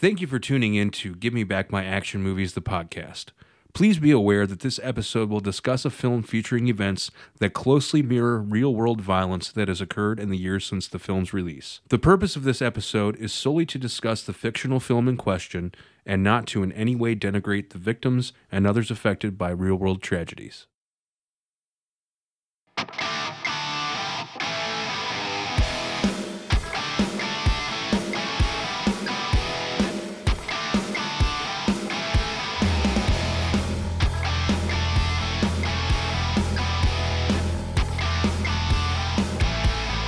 Thank you for tuning in to Give Me Back My Action Movies, the podcast. Please be aware that this episode will discuss a film featuring events that closely mirror real-world violence that has occurred in the years since the film's release. The purpose of this episode is solely to discuss the fictional film in question and not to in any way denigrate the victims and others affected by real-world tragedies.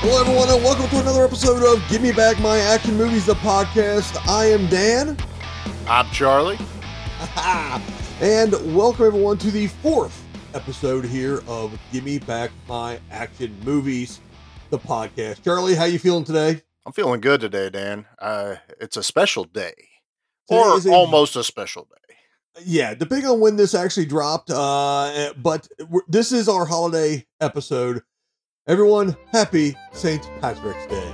Hello everyone and welcome to another episode of Give Me Back My Action Movies, the podcast. I am Dan. I'm Charlie. And welcome everyone to the fourth episode here of Give Me Back My Action Movies, the podcast. Charlie, how you feeling today? I'm feeling good today, Dan. It's a special day. Almost a special day. Yeah, depending on when this actually dropped, but this is our holiday episode. Everyone, happy St. Patrick's Day.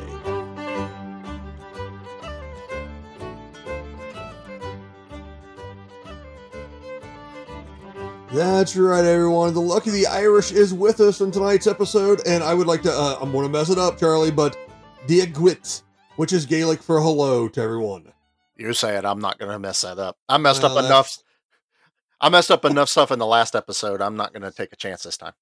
That's right, everyone. The Lucky the Irish is with us in tonight's episode, and I would like to, I'm going to mess it up, Charlie, but Dia Gwit, which is Gaelic for hello to everyone. You're saying I'm not going to mess that up. I messed up enough stuff in the last episode. I'm not going to take a chance this time.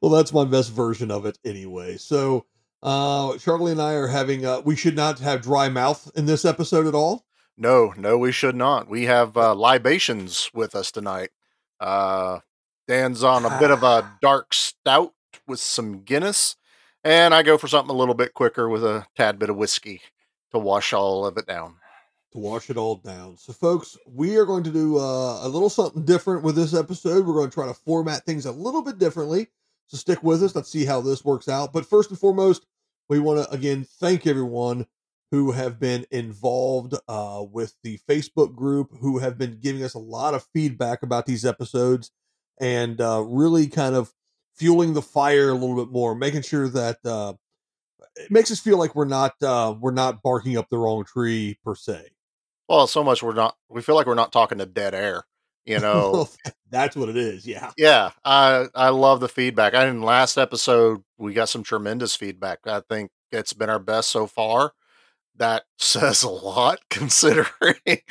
Well, that's my best version of it anyway. So, Charlie and I are having, we should not have dry mouth in this episode at all. No, we should not. We have libations with us tonight. Dan's on a bit of a dark stout with some Guinness, and I go for something a little bit quicker with a tad bit of whiskey to wash all of it down. So folks, we are going to do a little something different with this episode. We're going to try to format things a little bit differently. So stick with us. Let's see how this works out. But first and foremost, we want to, again, thank everyone who have been involved with the Facebook group, who have been giving us a lot of feedback about these episodes and really kind of fueling the fire a little bit more, making sure that it makes us feel like we're not barking up the wrong tree per se. Well, so much we feel like we're not talking to dead air, you know. That's what it is. Yeah. Yeah. I love the feedback. In last episode, we got some tremendous feedback. I think it's been our best so far. That says a lot considering where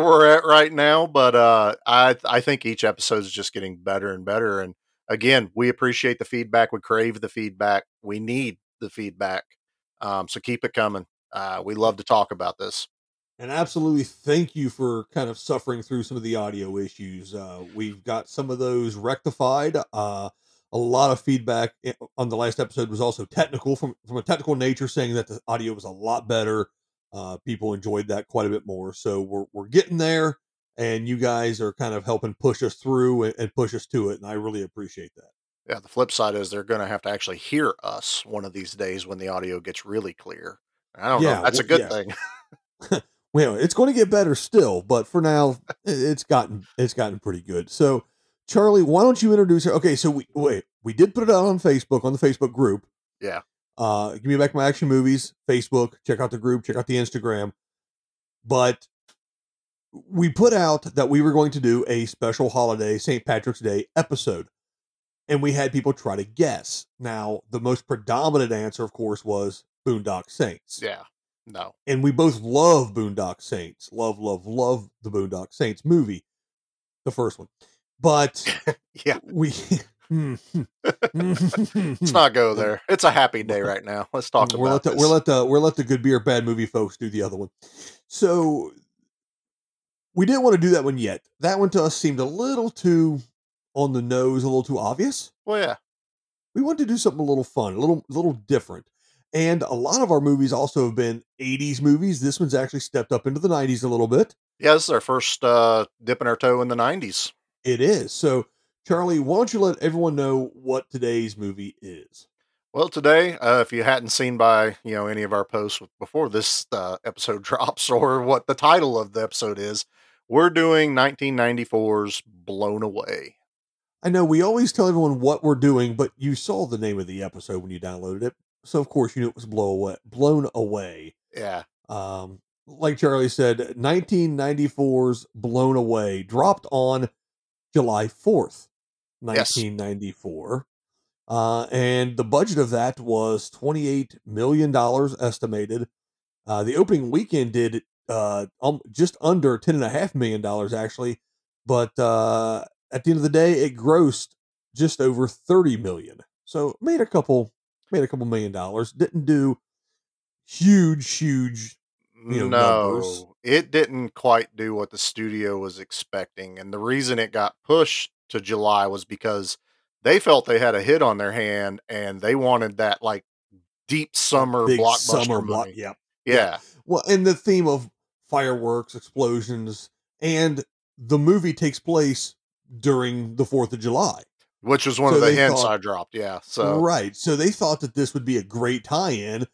we're at right now. But, I think each episode is just getting better and better. And again, we appreciate the feedback. We crave the feedback. We need the feedback. So keep it coming. We love to talk about this. And absolutely, thank you for kind of suffering through some of the audio issues. We've got some of those rectified. A lot of feedback on the last episode was also technical, from a technical nature, saying that the audio was a lot better. People enjoyed that quite a bit more. So we're getting there, and you guys are kind of helping push us through and push us to it, and I really appreciate that. Yeah, the flip side is they're going to have to actually hear us one of these days when the audio gets really clear. I don't know. That's a good thing. Well, it's going to get better still, but for now, it's gotten pretty good. So, Charlie, why don't you introduce her? Okay, so we did put it out on Facebook, on the Facebook group. Yeah. Give me back my action movies, Facebook, check out the group, check out the Instagram. But we put out that we were going to do a special holiday, St. Patrick's Day episode, and we had people try to guess. Now, the most predominant answer, of course, was Boondock Saints. Yeah. No. And we both love Boondock Saints. Love the Boondock Saints movie. The first one. But yeah. Let's not go there. It's a happy day right now. Let's talk about this. We'll let the good beer, bad movie folks do the other one. So we didn't want to do that one yet. That one to us seemed a little too on the nose, a little too obvious. Well, yeah. We wanted to do something a little fun, a little different. And a lot of our movies also have been 80s movies. This one's actually stepped up into the 90s a little bit. Yeah, this is our first dipping our toe in the 90s. It is. So, Charlie, why don't you let everyone know what today's movie is? Well, today, if you hadn't seen by any of our posts before this episode drops or what the title of the episode is, we're doing 1994's Blown Away. I know we always tell everyone what we're doing, but you saw the name of the episode when you downloaded it. So of course you knew it was Blown Away. Yeah. like Charlie said, 1994's Blown Away dropped on July 4th, 1994. Yes. And the budget of that was $28 million estimated. The opening weekend did just under $10.5 million, actually. But at the end of the day, it grossed just over $30 million. So made a couple $1 million. Didn't do huge numbers. It didn't quite do what the studio was expecting. And the reason it got pushed to July was because they felt they had a hit on their hand and they wanted that like deep summer blockbuster movie. Yeah. Well, and the theme of fireworks, explosions, and the movie takes place during the 4th of July. Which was one of the hints I dropped. Yeah. So, right. So they thought that this would be a great tie-in.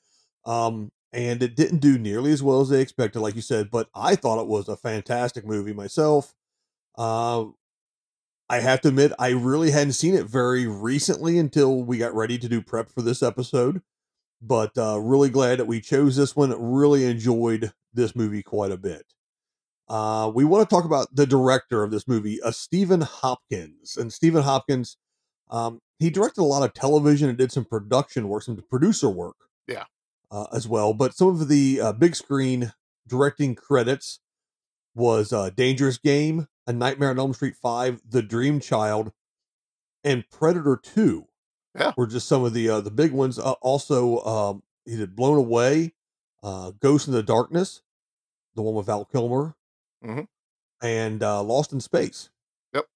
And it didn't do nearly as well as they expected, like you said, but I thought it was a fantastic movie myself. I have to admit, I really hadn't seen it very recently until we got ready to do prep for this episode, but, really glad that we chose this one. Really enjoyed this movie quite a bit. We want to talk about the director of this movie, Stephen Hopkins. And Stephen Hopkins, he directed a lot of television and did some production work, some producer work, as well. But some of the big screen directing credits was Dangerous Game, A Nightmare on Elm Street 5, The Dream Child, and Predator 2. Yeah, were just some of the big ones. Also, he did Blown Away, Ghost in the Darkness, the one with Val Kilmer. Mm-hmm. And Lost in Space. Yep.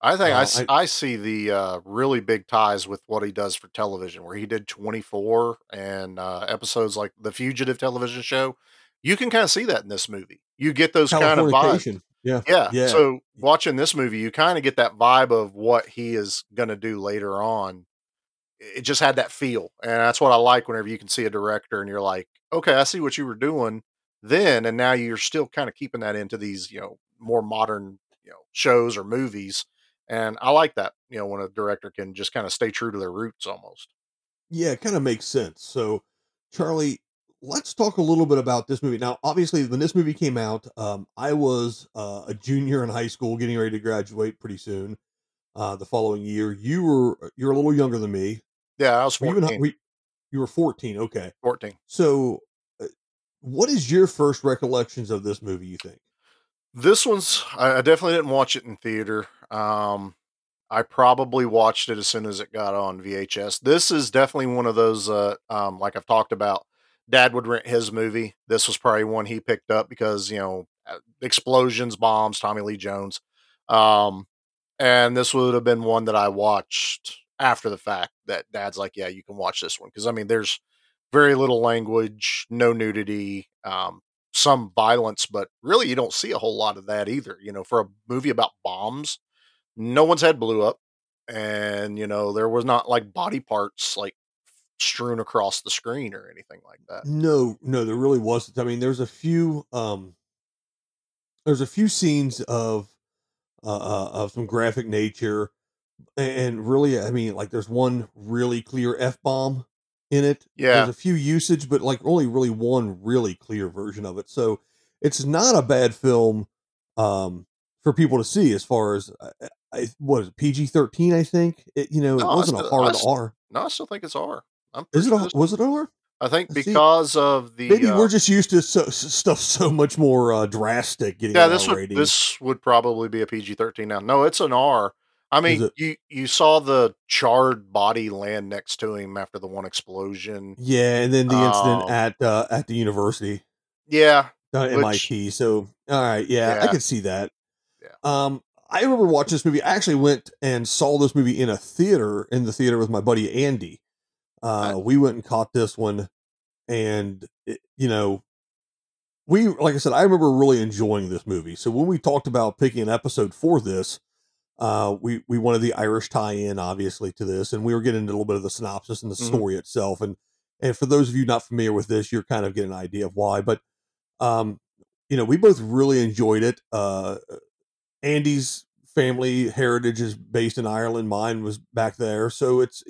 I think I see the really big ties with what he does for television, where he did 24 and episodes like The Fugitive television show. You can kind of see that in this movie. You get those kind of vibes. Yeah. So watching this movie, you kind of get that vibe of what he is going to do later on. It just had that feel. And that's what I like whenever you can see a director and you're like, okay, I see what you were doing then, and now you're still kind of keeping that into these, more modern, shows or movies. And I like that, when a director can just kind of stay true to their roots almost. Yeah, it kind of makes sense. So Charlie, let's talk a little bit about this movie. Now, obviously when this movie came out, I was a junior in high school getting ready to graduate pretty soon. The following year, you're a little younger than me. Yeah. I was 14. You were 14. Okay. 14. So, what is your first recollections of this movie, you think? This one's, I definitely didn't watch it in theater. I probably watched it as soon as it got on VHS. This is definitely one of those, like I've talked about, Dad would rent his movie. This was probably one he picked up because, explosions, bombs, Tommy Lee Jones. And this would have been one that I watched after the fact that Dad's like, yeah, you can watch this one. Because, there's very little language, no nudity, some violence, but really you don't see a whole lot of that either. For a movie about bombs, no one's head blew up and, there was not like body parts like strewn across the screen or anything like that. No, there really wasn't. There's a few scenes of some graphic nature and really, there's one really clear F-bomb in it. Yeah. There's a few usage, but only really one really clear version of it. So it's not a bad film, for people to see as far as, what is it? PG-13, I think it wasn't a hard R. No, I still think it's R. Was it R? I think because of the, maybe we're just used to stuff so much more, drastic. This would probably be a PG-13 now. No, it's an R. You saw the charred body land next to him after the one explosion. Yeah, and then the incident at the university. Yeah, at MIT. So, all right, yeah, I could see that. Yeah. I remember watching this movie. I actually went and saw this movie in the theater with my buddy Andy. We went and caught this one, and like I said, I remember really enjoying this movie. So when we talked about picking an episode for this, we wanted the Irish tie-in, obviously, to this, and we were getting into a little bit of the synopsis and the story itself. And for those of you not familiar with this, you're kind of getting an idea of why. But we both really enjoyed it. Andy's family heritage is based in Ireland. Mine was back there, so it's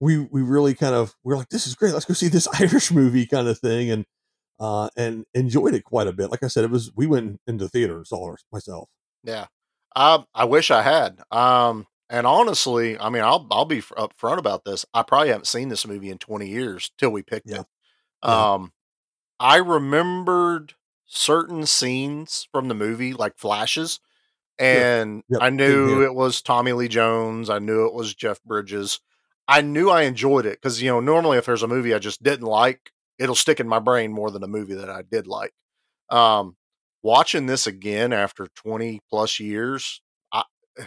we really kind of we're like, this is great. Let's go see this Irish movie kind of thing. And and enjoyed it quite a bit. Like I said, we went into the theater and saw it myself. Yeah. I wish I had. And honestly, I mean, I'll be upfront about this. I probably haven't seen this movie in 20 years till we picked it. Yeah. I remembered certain scenes from the movie, like flashes, and I knew it was Tommy Lee Jones. I knew it was Jeff Bridges. I knew I enjoyed it because, you know, normally if there's a movie I just didn't like, it'll stick in my brain more than a movie that I did like. Watching this again after 20 plus years,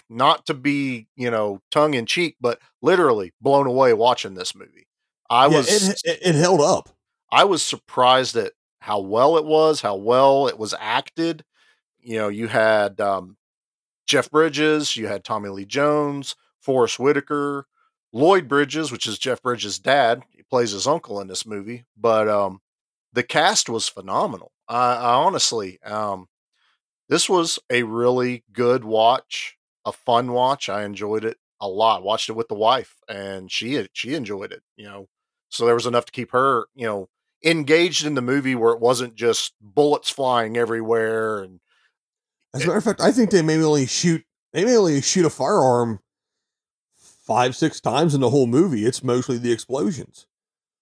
not to be, you know, tongue in cheek, but literally blown away watching this movie. It held up. I was surprised at how well it was, acted. You know, you had Jeff Bridges, you had Tommy Lee Jones, Forrest Whitaker, Lloyd Bridges, which is Jeff Bridges' dad. He plays his uncle in this movie, but the cast was phenomenal. I honestly, this was a really good watch, a fun watch. I enjoyed it a lot. Watched it with the wife, and she enjoyed it, you know, so there was enough to keep her, you know, engaged in the movie where it wasn't just bullets flying everywhere. And as a matter of fact, I think they may only shoot a firearm 5-6 times in the whole movie. It's mostly the explosions.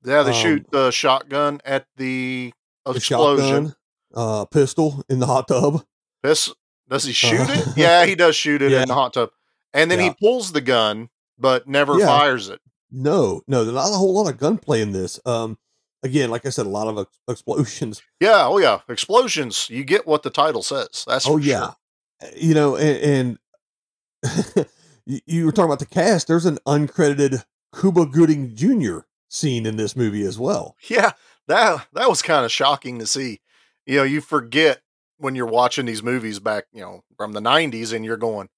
Yeah, they shoot the shotgun at the explosion. Pistol in the hot tub. Does he shoot it? Yeah, he does shoot it in the hot tub. And then he pulls the gun, but never fires it. No, there's not a whole lot of gunplay in this. Again, like I said, a lot of explosions. Yeah. Oh yeah. Explosions. You get what the title says. That's for sure. You know, and you were talking about the cast. There's an uncredited Cuba Gooding Jr. scene in this movie as well. Yeah. That was kind of shocking to see. You know, you forget when you're watching these movies back, you know, from the 90s, and you're going,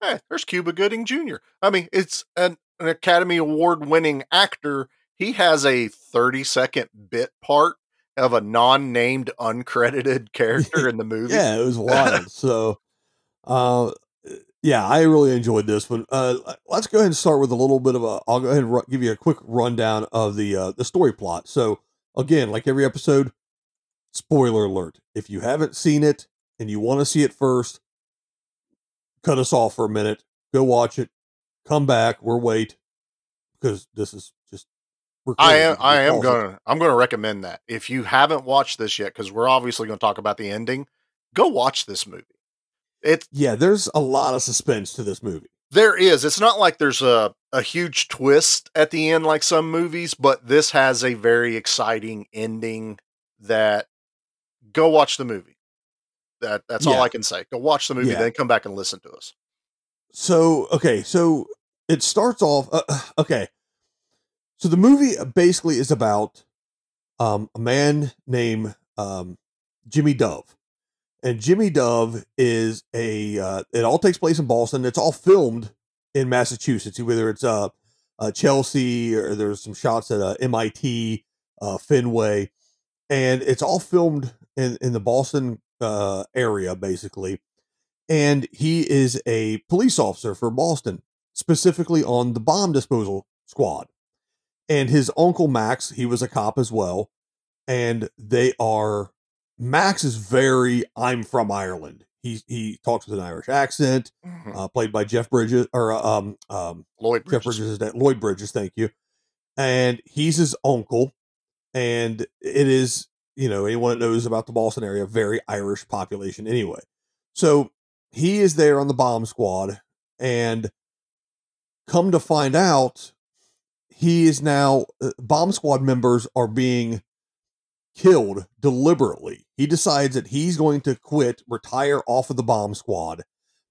hey, there's Cuba Gooding Jr. I mean, it's an Academy Award winning actor. He has a 30-second bit part of a non-named, uncredited character in the movie. Yeah, it was wild. So, I really enjoyed this one. Let's go ahead and start with a little bit of I'll go ahead and give you a quick rundown of the story plot. So, again, like every episode, spoiler alert. If you haven't seen it and you want to see it first, cut us off for a minute, go watch it, come back, we'll wait, because this is just I'm going to recommend that if you haven't watched this yet, because we're obviously going to talk about the ending, go watch this movie. There's a lot of suspense to this movie. There is. It's not like there's a huge twist at the end like some movies, but this has a very exciting ending. That go watch the movie. That's all I can say. Go watch the movie, then come back and listen to us. So, okay. So it starts off. Okay. So the movie basically is about, a man named, Jimmy Dove, and Jimmy Dove is it all takes place in Boston. It's all filmed in Massachusetts, whether it's, Chelsea, or there's some shots at, MIT, Fenway. And it's all filmed in the Boston area, basically. And he is a police officer for Boston, specifically on the bomb disposal squad. And his uncle, Max, he was a cop as well. And Max is very, I'm from Ireland. He talks with an Irish accent, played by Jeff Bridges, or Lloyd Bridges. Jeff Bridges is that, Lloyd Bridges, thank you. And he's his uncle. And it is, you know, anyone that knows about the Boston area, very Irish population anyway. So he is there on the bomb squad, and come to find out, he is now, bomb squad members are being killed deliberately. He decides that he's going to retire off of the bomb squad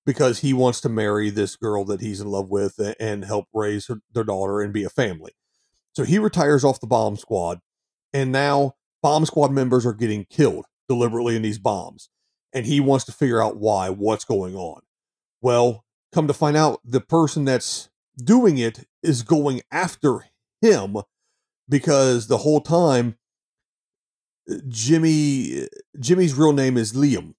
because he wants to marry this girl that he's in love with and help raise their daughter and be a family. So he retires off the bomb squad. And now bomb squad members are getting killed deliberately in these bombs. And he wants to figure out why, what's going on. Well, come to find out, the person that's doing it is going after him, because the whole time, Jimmy's real name is Liam,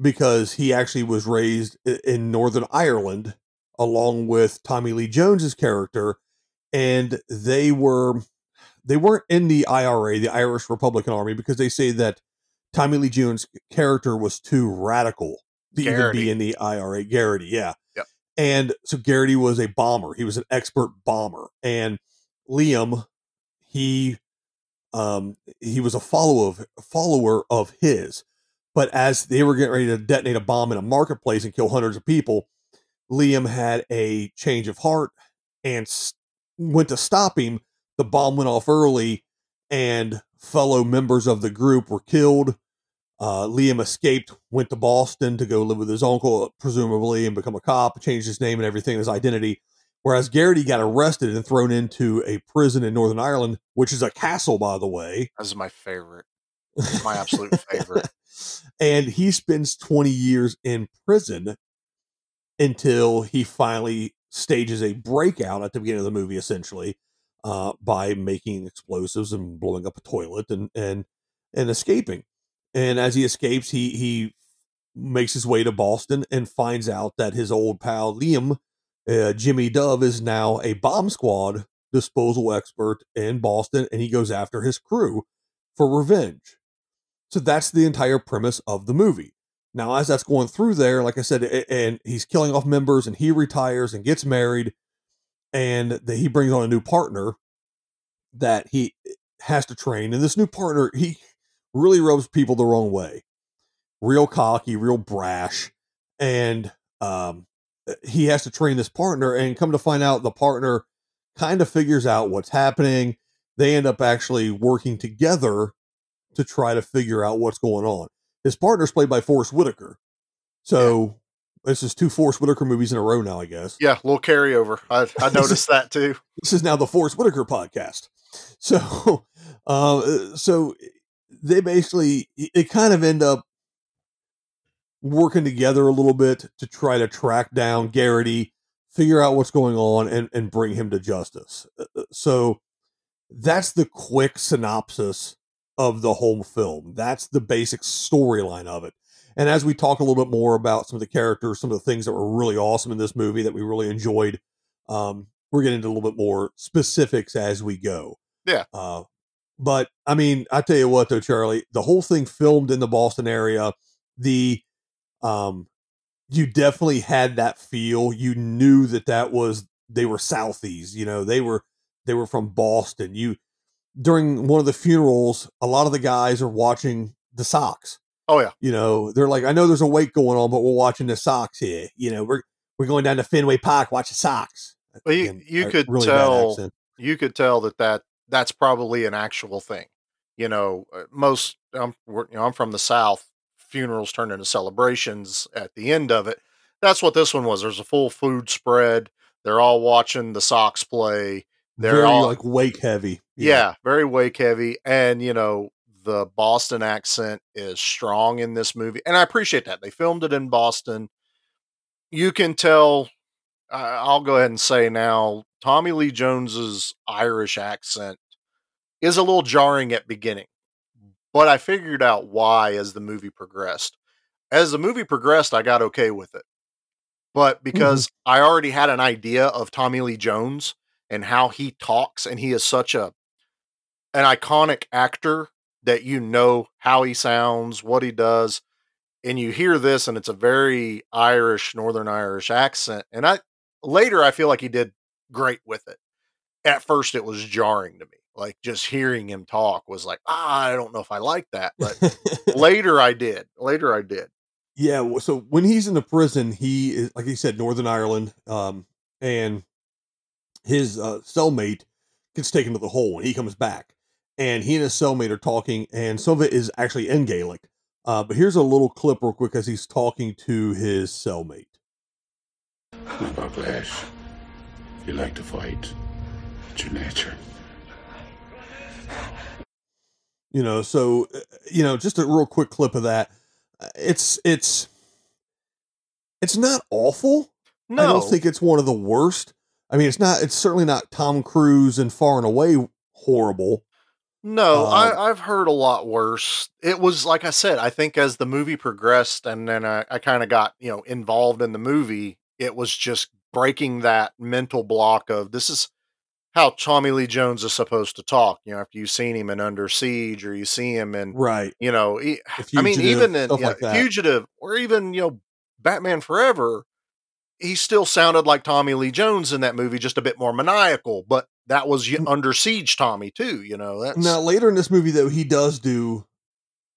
because he actually was raised in Northern Ireland along with Tommy Lee Jones's character. And they were... They weren't in the IRA, the Irish Republican Army, because they say that Tommy Lee Jones' character was too radical to even be in the IRA. Gaerity, yeah. Yep. And so Gaerity was a bomber. He was an expert bomber. And Liam, he was a follower of his. But as they were getting ready to detonate a bomb in a marketplace and kill hundreds of people, Liam had a change of heart and went to stop him. The bomb went off early, and fellow members of the group were killed. Liam escaped, went to Boston to go live with his uncle, presumably, and become a cop, changed his name and everything, his identity. Whereas Gaerity got arrested and thrown into a prison in Northern Ireland, which is a castle, by the way. That's my favorite. My absolute favorite. And he spends 20 years in prison until he finally stages a breakout at the beginning of the movie, essentially, by making explosives and blowing up a toilet and escaping. And as he escapes, he makes his way to Boston and finds out that his old pal Liam, Jimmy Dove, is now a bomb squad disposal expert in Boston, and he goes after his crew for revenge. So that's the entire premise of the movie. Now, as that's going through there, like I said, and he's killing off members, and he retires and gets married, and he brings on a new partner that he has to train. And this new partner, he really rubs people the wrong way. Real cocky, real brash. And he has to train this partner, and come to find out the partner kind of figures out what's happening. They end up actually working together to try to figure out what's going on. His partner's played by Forrest Whitaker. So this is two Forrest Whitaker movies in a row now, I guess. Yeah, a little carryover. I noticed that too. This is now the Forrest Whitaker podcast. So, so they basically, it kind of end up working together a little bit to try to track down Gaerity, figure out what's going on, and bring him to justice. So that's the quick synopsis of the whole film. That's the basic storyline of it. And as we talk a little bit more about some of the characters, some of the things that were really awesome in this movie that we really enjoyed, we're getting into a little bit more specifics as we go. Yeah. But I mean, I tell you what though, Charlie, the whole thing filmed in the Boston area, you definitely had that feel. You knew that was, they were Southies, you know, they were from Boston. During one of the funerals, a lot of the guys are watching the Sox. Oh yeah. You know, they're like, I know there's a wake going on, but we're watching the Sox here. You know, we're going down to Fenway Park, watch the Sox. Well, you could tell that's probably an actual thing. You know, I'm from the South. Funerals turn into celebrations at the end of it. That's what this one was. There's a full food spread. They're all watching the Sox play. They're very all like wake heavy. Yeah, very wake heavy. And, you know, the Boston accent is strong in this movie. And I appreciate that. They filmed it in Boston. You can tell, I'll go ahead and say now, Tommy Lee Jones's Irish accent is a little jarring at beginning. But I figured out why as the movie progressed. As the movie progressed, I got okay with it. But because I already had an idea of Tommy Lee Jones and how he talks, and he is such an iconic actor that you know how he sounds, what he does, and you hear this, and it's a very Irish, Northern Irish accent. And I feel like he did great with it. At first, it was jarring to me. Like, just hearing him talk was like, I don't know if I like that. But later I did. Yeah. So when he's in the prison, he is, like you said, Northern Ireland, and his cellmate gets taken to the hole and he comes back, and he and his cellmate are talking, and some of it is actually in Gaelic. But here's a little clip real quick as he's talking to his cellmate. Not about Lash. You like to fight. It's your nature. You know, so, you know, just a real quick clip of that. It's not awful. No. I don't think it's one of the worst. I mean, it's certainly not Tom Cruise and Far and Away horrible. No, I've heard a lot worse. It was, like I said, I think as the movie progressed and then I kind of got, you know, involved in the movie, it was just breaking that mental block of this is how Tommy Lee Jones is supposed to talk. You know, if you've seen him in Under Siege, or you see him in, right, you know, I mean, even in Fugitive, or even, you know, Batman Forever, he still sounded like Tommy Lee Jones in that movie, just a bit more maniacal, but that was Under Siege Tommy too, you know. That's... Now later in this movie though, he does do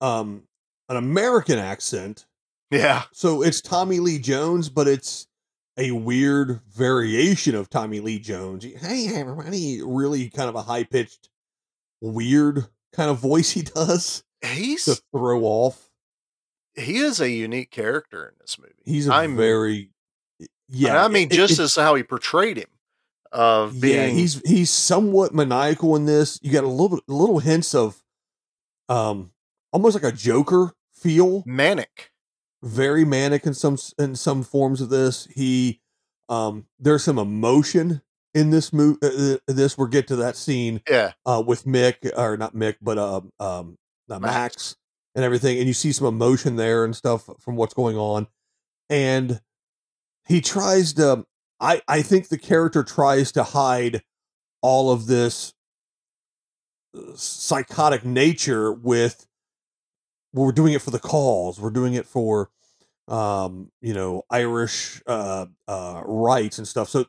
an American accent. Yeah. So it's Tommy Lee Jones, but it's a weird variation of Tommy Lee Jones. Hey, everybody, really kind of a high-pitched, weird kind of voice he does. He's to throw off. He is a unique character in this movie. He's a very, yeah. I mean, just as how he portrayed him of being. Yeah, he's somewhat maniacal in this. You got a little hints of, almost like a Joker feel, manic. Very manic in some forms of this. He, there's some emotion in this movie. This, we'll get to that scene. Yeah. With Mick, or not Mick, but Max and everything, and you see some emotion there and stuff from what's going on. And he tries to. I think the character tries to hide all of this psychotic nature with. We're doing it for the cause. We're doing it for, you know, Irish rights and stuff. So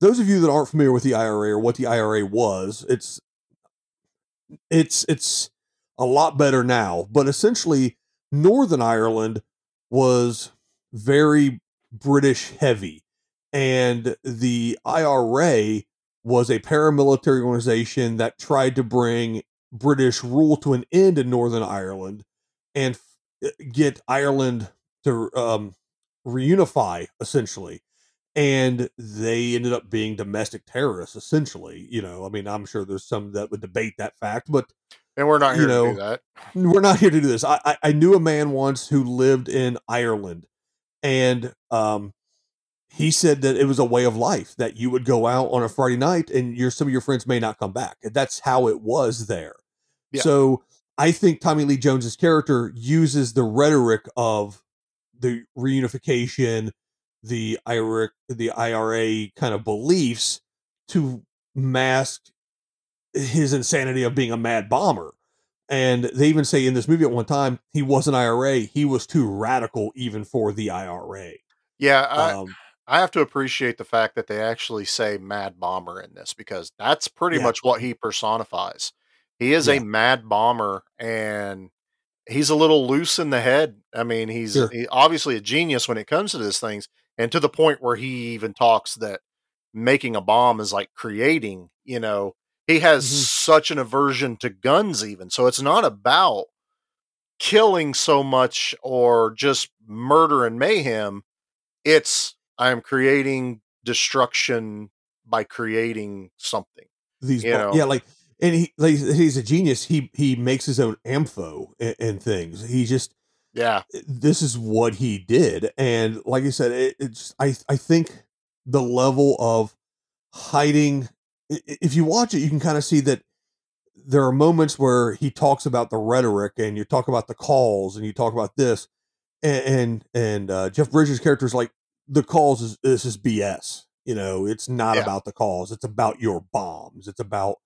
those of you that aren't familiar with the IRA or what the IRA was, it's a lot better now. But essentially, Northern Ireland was very British heavy. And the IRA was a paramilitary organization that tried to bring British rule to an end in Northern Ireland and get Ireland to reunify, essentially. And they ended up being domestic terrorists, essentially. You know, I mean, I'm sure there's some that would debate that fact, but... And we're not here to do that. We're not here to do this. I knew a man once who lived in Ireland, and he said that it was a way of life, that you would go out on a Friday night and some of your friends may not come back. That's how it was there. Yeah. So... I think Tommy Lee Jones's character uses the rhetoric of the reunification, the IRA kind of beliefs to mask his insanity of being a mad bomber. And they even say in this movie at one time, he wasn't IRA. He was too radical even for the IRA. Yeah. I have to appreciate the fact that they actually say mad bomber in this, because that's pretty much what he personifies. He is a mad bomber, and he's a little loose in the head. I mean, he's obviously a genius when it comes to these things, and to the point where he even talks that making a bomb is like creating, you know, he has such an aversion to guns even. So it's not about killing so much or just murder and mayhem. It's, I'm creating destruction by creating something. These, and he's a genius. He makes his own ampho and things. He just, this is what he did. And like I said, I think the level of hiding, if you watch it, you can kind of see that there are moments where he talks about the rhetoric, and you talk about the calls, and you talk about this, and Jeff Bridges' character is like, the calls is, this is BS. You know, it's not about the calls. It's about your bombs. It's about,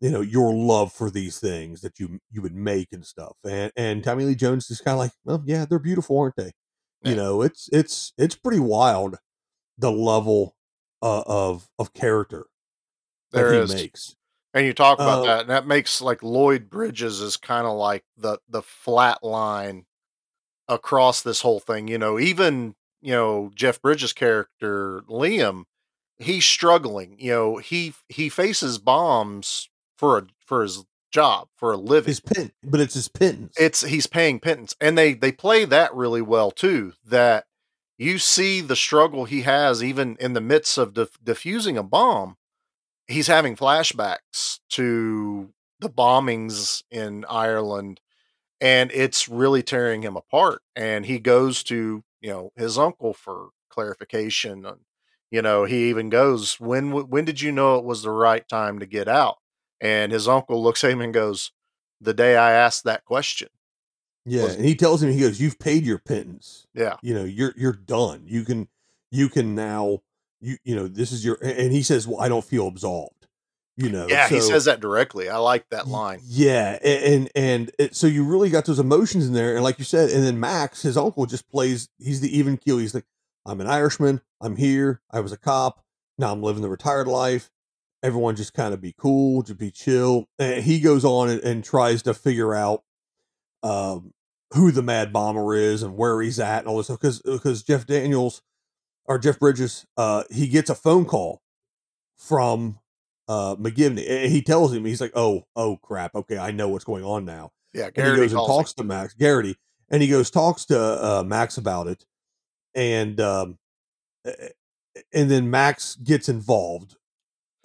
you know, your love for these things that you would make and stuff. And Tommy Lee Jones is kind of like, well, yeah, they're beautiful, aren't they? Yeah. You know, it's pretty wild, the level of character that he makes. And you talk about that, and that makes like Lloyd Bridges is kind of like the flat line across this whole thing. You know, even, you know, Jeff Bridges' character, Liam, he's struggling. You know, he faces bombs for his job, for a living, but it's his pittance. He's paying pittance, and they play that really well too. That you see the struggle he has, even in the midst of diffusing a bomb. He's having flashbacks to the bombings in Ireland, and it's really tearing him apart. And he goes to, you know, his uncle for clarification. You know, he even goes, when did you know it was the right time to get out? And his uncle looks at him and goes, the day I asked that question. Yeah. And he tells him, he goes, you've paid your pittance. Yeah. You know, you're done. You can now, you know, this is your, and he says, well, I don't feel absolved. You know, yeah, so, he says that directly. I like that line. Yeah, and so you really got those emotions in there, and like you said, and then Max, his uncle, just plays. He's the even keel. He's like, I'm an Irishman. I'm here. I was a cop. Now I'm living the retired life. Everyone just kind of be cool, just be chill. And he goes on and tries to figure out who the Mad Bomber is and where he's at and all this stuff. Because Jeff Daniels or Jeff Bridges, he gets a phone call from. McGivney, and he tells him, he's like, oh crap. Okay. I know what's going on now. Yeah. Gaerity, and he goes and talks to Max, Gaerity, and he goes, talks to Max about it. And then Max gets involved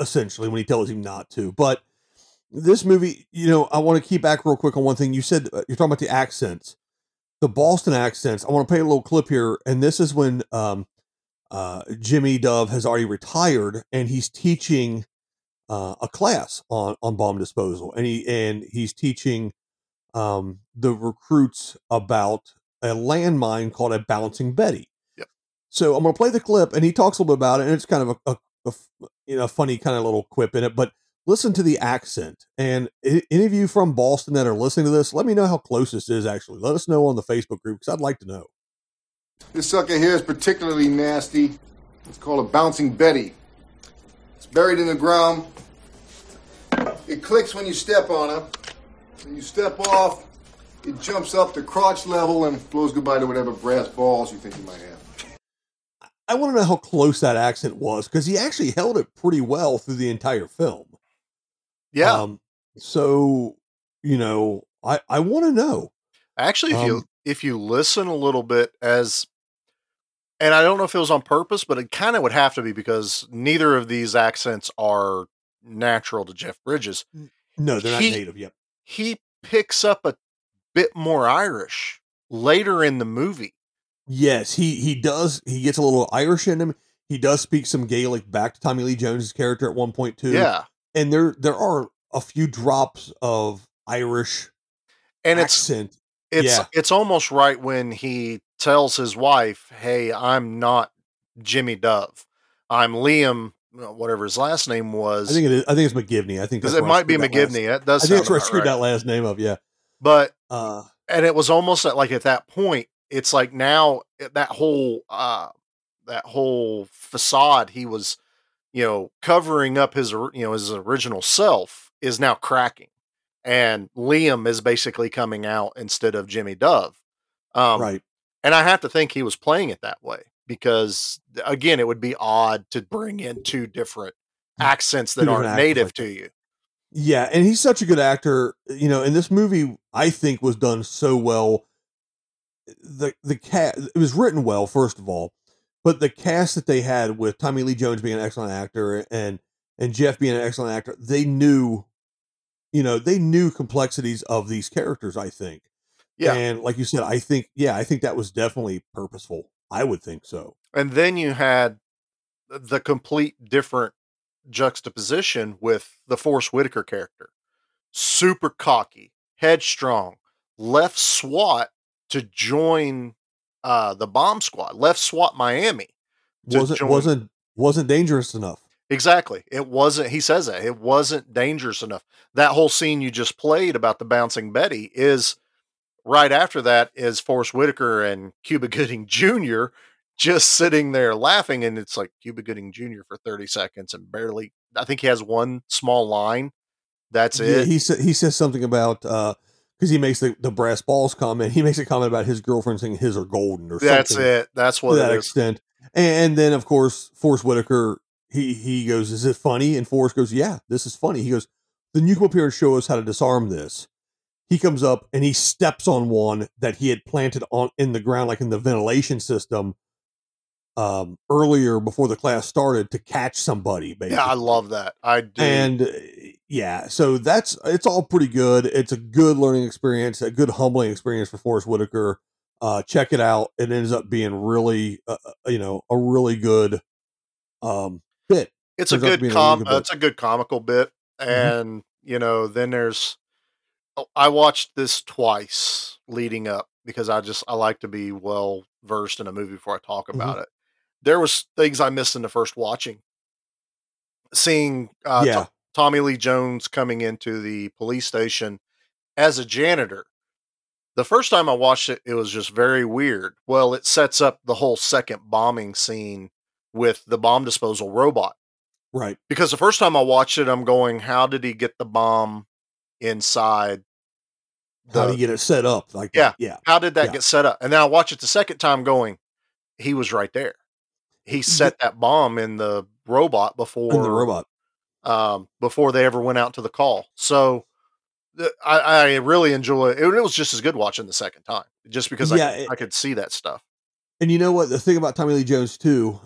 essentially when he tells him not to, but this movie, you know, I want to keep back real quick on one thing you said, you're talking about the accents, the Boston accents. I want to play a little clip here. And this is when, Jimmy Dove has already retired and he's teaching, a class on bomb disposal, and he's teaching the recruits about a landmine called a Bouncing Betty. Yep. So I'm going to play the clip, and he talks a little bit about it, and it's kind of a funny kind of little quip in it. But listen to the accent, and any of you from Boston that are listening to this, let me know how close this is. Actually, let us know on the Facebook group because I'd like to know. This sucker here is particularly nasty. It's called a Bouncing Betty. Buried in the ground. It clicks when you step on her. When you step off, it jumps up to crotch level and blows goodbye to whatever brass balls you think you might have. I want to know how close that accent was because he actually held it pretty well through the entire film. Yeah. So, you know, I want to know. Actually, if you listen a little bit as... And I don't know if it was on purpose, but it kind of would have to be because neither of these accents are natural to Jeff Bridges. No, they're not native. Yep. He picks up a bit more Irish later in the movie. Yes, he does. He gets a little Irish in him. He does speak some Gaelic back to Tommy Lee Jones' character at one point too. Yeah. And there are a few drops of Irish and accent. It's almost right when he tells his wife, hey, I'm not Jimmy Dove. I'm Liam, whatever his last name was. I think it is. I think it's McGivney. I think that's it might be McGivney. I think that's where I screwed that last name up. Yeah. But, and it was almost like at that point, it's like now that whole facade he was, you know, covering up his original self is now cracking. And Liam is basically coming out instead of Jimmy Dove. Right. And I have to think he was playing it that way because, again, it would be odd to bring in two different accents that aren't native to you. Yeah. And he's such a good actor, you know, and this movie, I think, was done so well. The cast, it was written well, first of all, but the cast that they had with Tommy Lee Jones being an excellent actor and Jeff being an excellent actor, they knew complexities of these characters, I think. Yeah. And like you said, I think that was definitely purposeful. I would think so. And then you had the complete different juxtaposition with the Forrest Whitaker character, super cocky, headstrong, left SWAT to join, the bomb squad, left SWAT Miami. Wasn't dangerous enough. Exactly. It wasn't, he says that it wasn't dangerous enough. That whole scene you just played about the Bouncing Betty is right after that is Forrest Whitaker and Cuba Gooding Jr. just sitting there laughing. And it's like Cuba Gooding Jr. for 30 seconds and barely, I think he has one small line. That's it. Yeah, he says something about, cause he makes the brass balls comment. He makes a comment about his girlfriend saying his are golden or something. That's it. That's what to that extent. And then of course, Forrest Whitaker, he goes, is it funny? And Forrest goes, yeah, this is funny. He goes, then you come up here and show us how to disarm this. He comes up and he steps on one that he had planted on in the ground, like in the ventilation system earlier before the class started to catch somebody. Basically. Yeah, I love that. I do. And yeah, so it's all pretty good. It's a good learning experience, a good humbling experience for Forrest Whitaker. Check it out. It ends up being really, a really good bit. It's a good comical bit. And, then there's, I watched this twice leading up because I like to be well versed in a movie before I talk about it. There was things I missed in the first watching, seeing Tommy Lee Jones coming into the police station as a janitor. The first time I watched it, it was just very weird. Well, it sets up the whole second bombing scene with the bomb disposal robot. Right. Because the first time I watched it, I'm going, how did he get the bomb inside? How did he get it set up? Like, yeah. That? Yeah. How did that get set up? And then I watch it the second time going, he was right there. He set that bomb in the robot before they ever went out to the call. So I really enjoy it. It was just as good watching the second time, just because I could see that stuff. And you know what? The thing about Tommy Lee Jones too,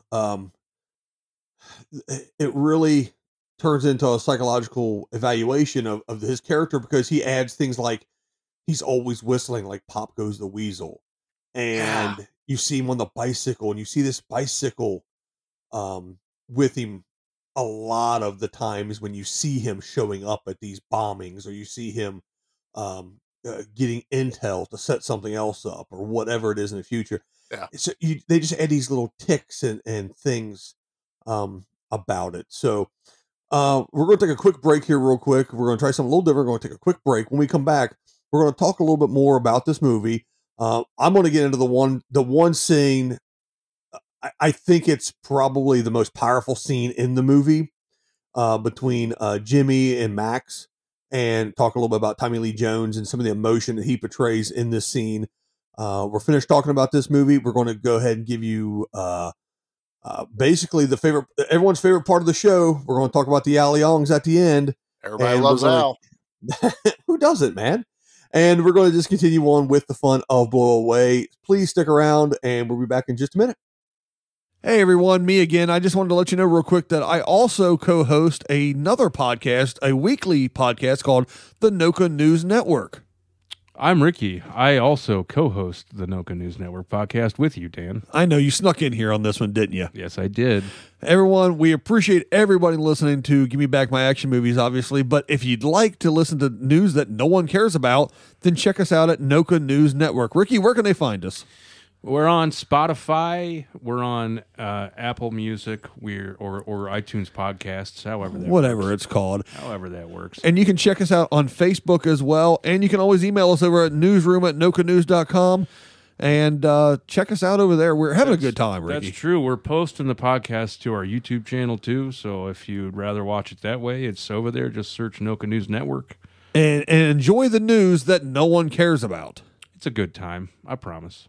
it really turns into a psychological evaluation of his character, because he adds things like he's always whistling, like Pop Goes the Weasel. And you see him on the bicycle, and you see this bicycle with him a lot of the times when you see him showing up at these bombings, or you see him getting intel to set something else up, or whatever it is in the future. Yeah. So they just add these little ticks and things about it. So we're going to take a quick break here real quick. We're going to try something a little different. We're going to take a quick break. When we come back, we're going to talk a little bit more about this movie. I'm going to get into the one scene. I think it's probably the most powerful scene in the movie between Jimmy and Max, and talk a little bit about Tommy Lee Jones and some of the emotion that he portrays in this scene. We're finished talking about this movie. We're going to go ahead and give you basically everyone's favorite part of the show. We're going to talk about the Al Youngs at the end. Everybody loves Al. Who doesn't, man? And we're going to just continue on with the fun of Blow Away. Please stick around, and we'll be back in just a minute. Hey, everyone. Me again. I just wanted to let you know real quick that I also co-host another podcast, a weekly podcast called the Noka News Network. I'm Ricky. I also co-host the Noka News Network podcast with you, Dan. I know you snuck in here on this one, didn't you? Yes, I did. Everyone, we appreciate everybody listening to Give Me Back My Action Movies, obviously. But if you'd like to listen to news that no one cares about, then check us out at Noka News Network. Ricky, where can they find us? We're on Spotify. We're on Apple Music. Or iTunes podcasts. However that works. And you can check us out on Facebook as well. And you can always email us over at newsroom@nokanews.com and check us out over there. We're having a good time, Ricky. That's true. We're posting the podcast to our YouTube channel too. So if you'd rather watch it that way, it's over there. Just search Noka News Network and enjoy the news that no one cares about. It's a good time. I promise.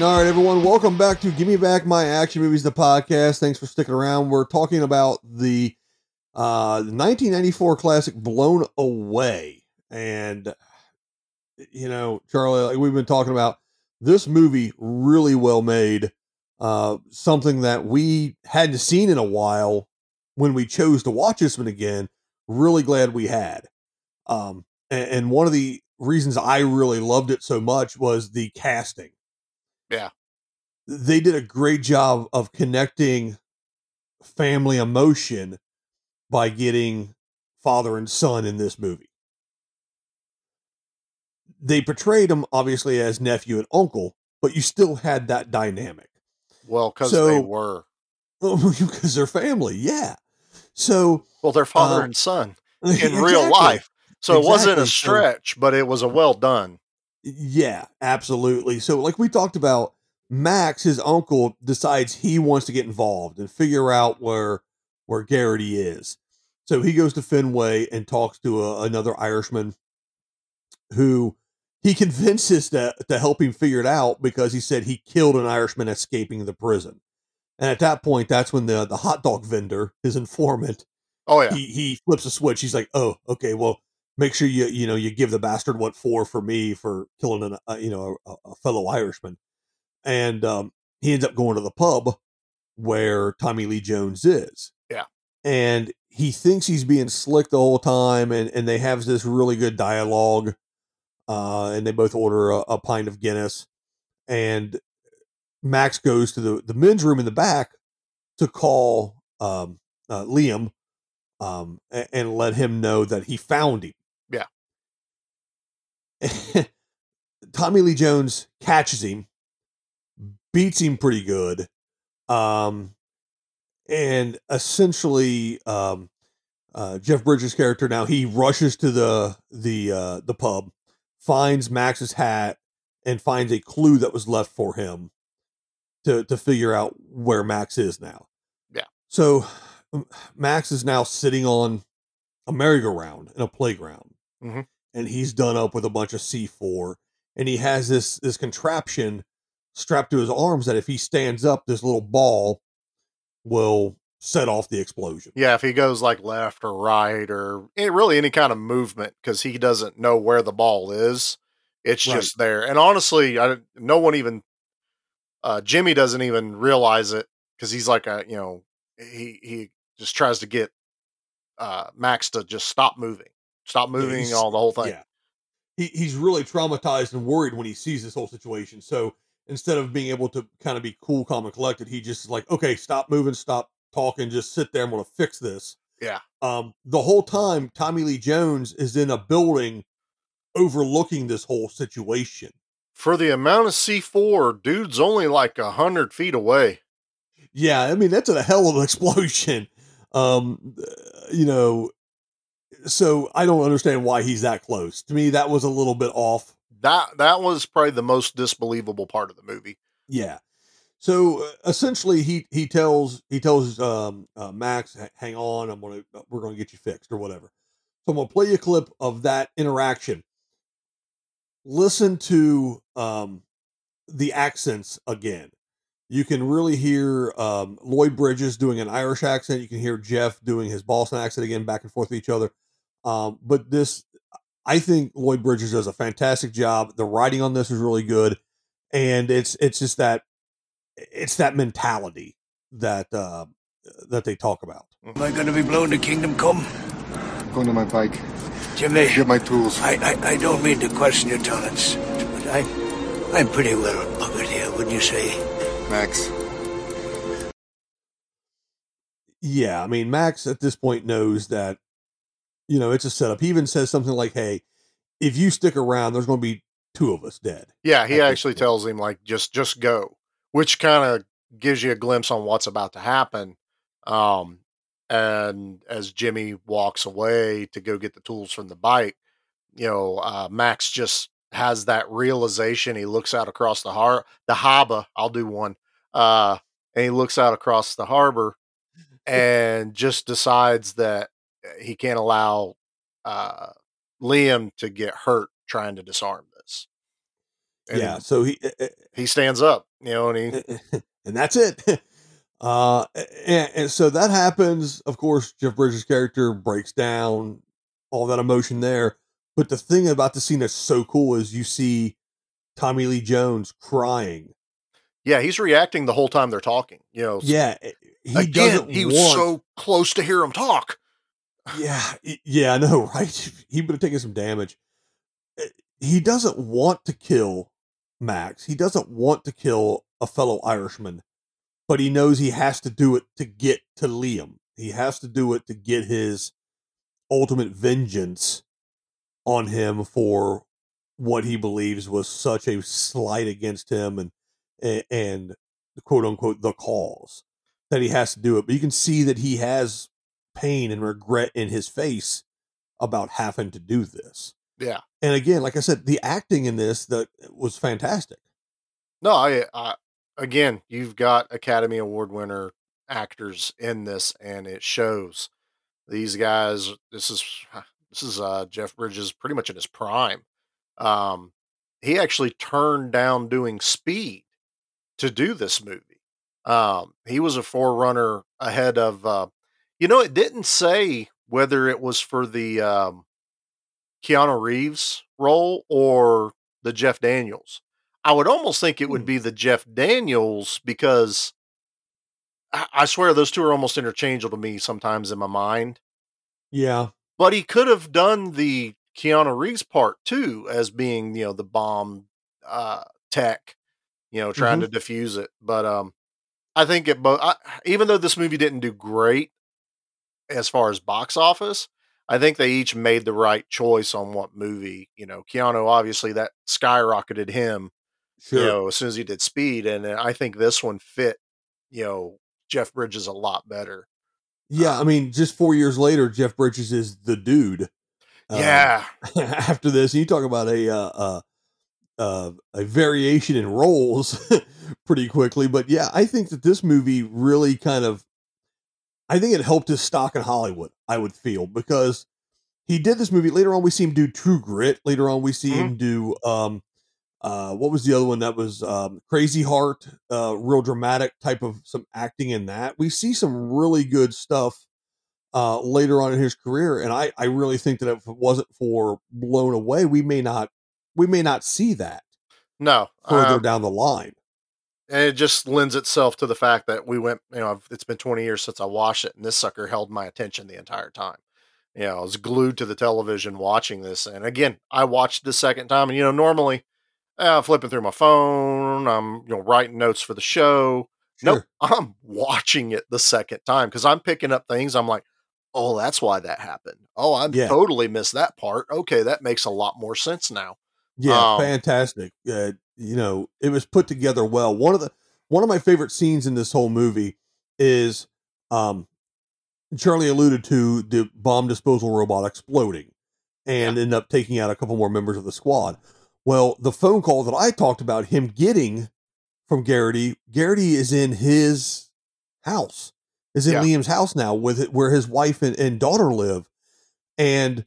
All right, everyone, welcome back to Give Me Back My Action Movies, the podcast. Thanks for sticking around. We're talking about the 1994 classic Blown Away. And, you know, Charlie, like we've been talking about, this movie really well made. Something that we hadn't seen in a while. When we chose to watch this one again, really glad we had. And one of the reasons I really loved it so much was the casting. Yeah. They did a great job of connecting family emotion by getting father and son in this movie. They portrayed them obviously as nephew and uncle, but you still had that dynamic. Well, because they were. Because they're family, yeah. So, well, they're father and son in real life. So it wasn't a stretch, but it was a well done. Yeah, absolutely. So like we talked about, Max, his uncle, decides he wants to get involved and figure out where Gaerity is. So he goes to Fenway and talks to another Irishman who he convinces to help him figure it out, because he said he killed an Irishman escaping the prison. And at that point, that's when the hot dog vendor, his informant, he flips a switch. He's like, oh, okay, well, make sure you give the bastard what for me for killing a fellow Irishman. And he ends up going to the pub where Tommy Lee Jones is. Yeah. And he thinks he's being slick the whole time, and they have this really good dialogue. And they both order a pint of Guinness, and Max goes to the men's room in the back to call Liam and let him know that he found him. Yeah. Tommy Lee Jones catches him, beats him pretty good. And essentially, Jeff Bridges' character, now he rushes to the pub, finds Max's hat, and finds a clue that was left for him to figure out where Max is now. Yeah. So Max is now sitting on a merry-go-round in a playground, mm-hmm. and he's done up with a bunch of C4, and he has this contraption strapped to his arms that if he stands up, this little ball will set off the explosion. Yeah, if he goes like left or right or really any kind of movement, because he doesn't know where the ball is. It's right. Just there. And honestly, no one even, Jimmy doesn't even realize it, because he's like, he just tries to get Max to just stop moving, yeah, all the whole thing. Yeah. He's really traumatized and worried when he sees this whole situation. So instead of being able to kind of be cool, calm, and collected, he just is like, okay, stop moving, stop talking, just sit there. I'm going to fix this. Yeah. The whole time, Tommy Lee Jones is in a building overlooking this whole situation. For the amount of C4, dude's only like 100 feet away. Yeah, I mean, that's a hell of an explosion. So I don't understand why he's that close. To me, that was a little bit off. That was probably the most disbelievable part of the movie. Yeah. So essentially, he tells Max, "Hang on, we're gonna get you fixed," or whatever. So I'm gonna play you a clip of that interaction. Listen to the accents again. You can really hear Lloyd Bridges doing an Irish accent. You can hear Jeff doing his Boston accent again, back and forth with each other. But this, I think Lloyd Bridges does a fantastic job. The writing on this is really good. And it's just that, it's that mentality that they talk about. Am I going to be blown to kingdom come? I'm going to my bike. Jimmy, get my tools. I don't mean to question your talents, but I'm pretty well buggered here, wouldn't you say, Max? Yeah, I mean, Max at this point knows that, it's a setup. He even says something like, "Hey, if you stick around, there's going to be two of us dead." Yeah, he actually tells him like, "Just go," which kind of gives you a glimpse on what's about to happen. And as Jimmy walks away to go get the tools from the bike, Max just has that realization. He looks out across the harbor. I'll do one. And he looks out across the harbor and just decides that he can't allow Liam to get hurt trying to disarm this. And yeah. So he stands up, and that's it. And so that happens. Of course, Jeff Bridges' character breaks down, all that emotion there. But the thing about the scene that's so cool is you see Tommy Lee Jones crying. Yeah. He's reacting the whole time they're talking, yeah. He was so close to hear him talk. Yeah. Yeah. I know. Right. He would have taken some damage. He doesn't want to kill Max. He doesn't want to kill a fellow Irishman. But he knows he has to do it to get to Liam. He has to do it to get his ultimate vengeance on him for what he believes was such a slight against him and quote unquote, the cause, that he has to do it. But you can see that he has pain and regret in his face about having to do this. Yeah. And again, like I said, the acting in this was fantastic. No, Again, you've got Academy Award winner actors in this, and it shows. These guys, this is Jeff Bridges pretty much in his prime. He actually turned down doing Speed to do this movie. He was a forerunner ahead of, it didn't say whether it was for the Keanu Reeves role or the Jeff Daniels. I would almost think it would be the Jeff Daniels, because I swear those two are almost interchangeable to me sometimes in my mind. Yeah. But he could have done the Keanu Reeves part too, as being, the bomb tech, trying to defuse it. But I think even though this movie didn't do great as far as box office, I think they each made the right choice on what movie. You know, Keanu, obviously that skyrocketed him, sure, you know, as soon as he did Speed. And I think this one fit, you know, Jeff Bridges a lot better. Yeah. I mean, just 4 years later, Jeff Bridges is the dude. Yeah. After this, you talk about a variation in roles pretty quickly, but yeah, I think that this movie really kind of, I think it helped his stock in Hollywood, I would feel, because he did this movie. Later on, we see him do True Grit. Later on, we see him do, what was the other one that was Crazy Heart, real dramatic type of some acting in that. We see some really good stuff later on in his career, and I really think that if it wasn't for Blown Away, we may not see that. No, further down the line. And it just lends itself to the fact that we went, you know, it's been 20 years since I watched it, and this sucker held my attention the entire time. You know, I was glued to the television watching this. And again, I watched the second time, and, you know, normally I'm flipping through my phone, I'm, you know, writing notes for the show. Sure. Nope, I'm watching it the second time because I'm picking up things. I'm like, oh, that's why that happened. Oh, I totally missed that part. Okay, that makes a lot more sense now. Yeah, fantastic. You know, it was put together well. One of my favorite scenes in this whole movie is Charlie alluded to the bomb disposal robot exploding and ended up taking out a couple more members of the squad. Well, the phone call that I talked about him getting from Gaerity is in his house, Liam's house now, with it, where his wife and daughter live. And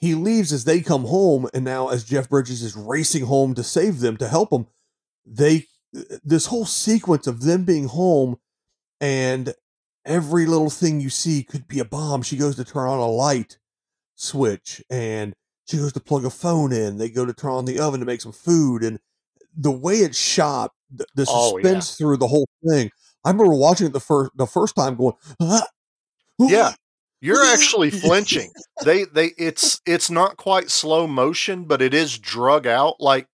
he leaves as they come home, and now as Jeff Bridges is racing home to save them, to help them, this whole sequence of them being home and every little thing you see could be a bomb. She goes to turn on a light switch, and she goes to plug a phone in. They go to turn on the oven to make some food, and the way it's shot, the suspense through the whole thing. I remember watching it the first time going, ah, ooh, yeah. You're actually flinching. It's not quite slow motion, but it is drug out. Like,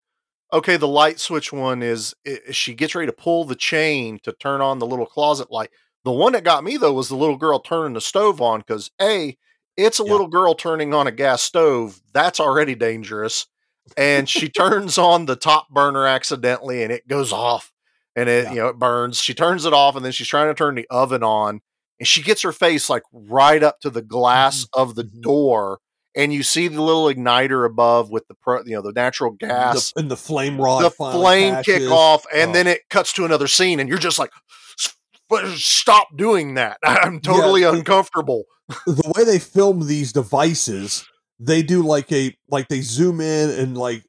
okay, the light switch one is she gets ready to pull the chain to turn on the little closet light. The one that got me though was the little girl turning the stove on. Cause it's a little girl turning on a gas stove. That's already dangerous. And she turns on the top burner accidentally and it goes off and it, you know, it burns. She turns it off and then she's trying to turn the oven on. And she gets her face like right up to the glass of the door, and you see the little igniter above with the the natural gas and the flame rod, the flame catches. Kick off, and then it cuts to another scene, and you're just like, "Stop doing that! I'm totally uncomfortable." The way they film these devices, they do like they zoom in and like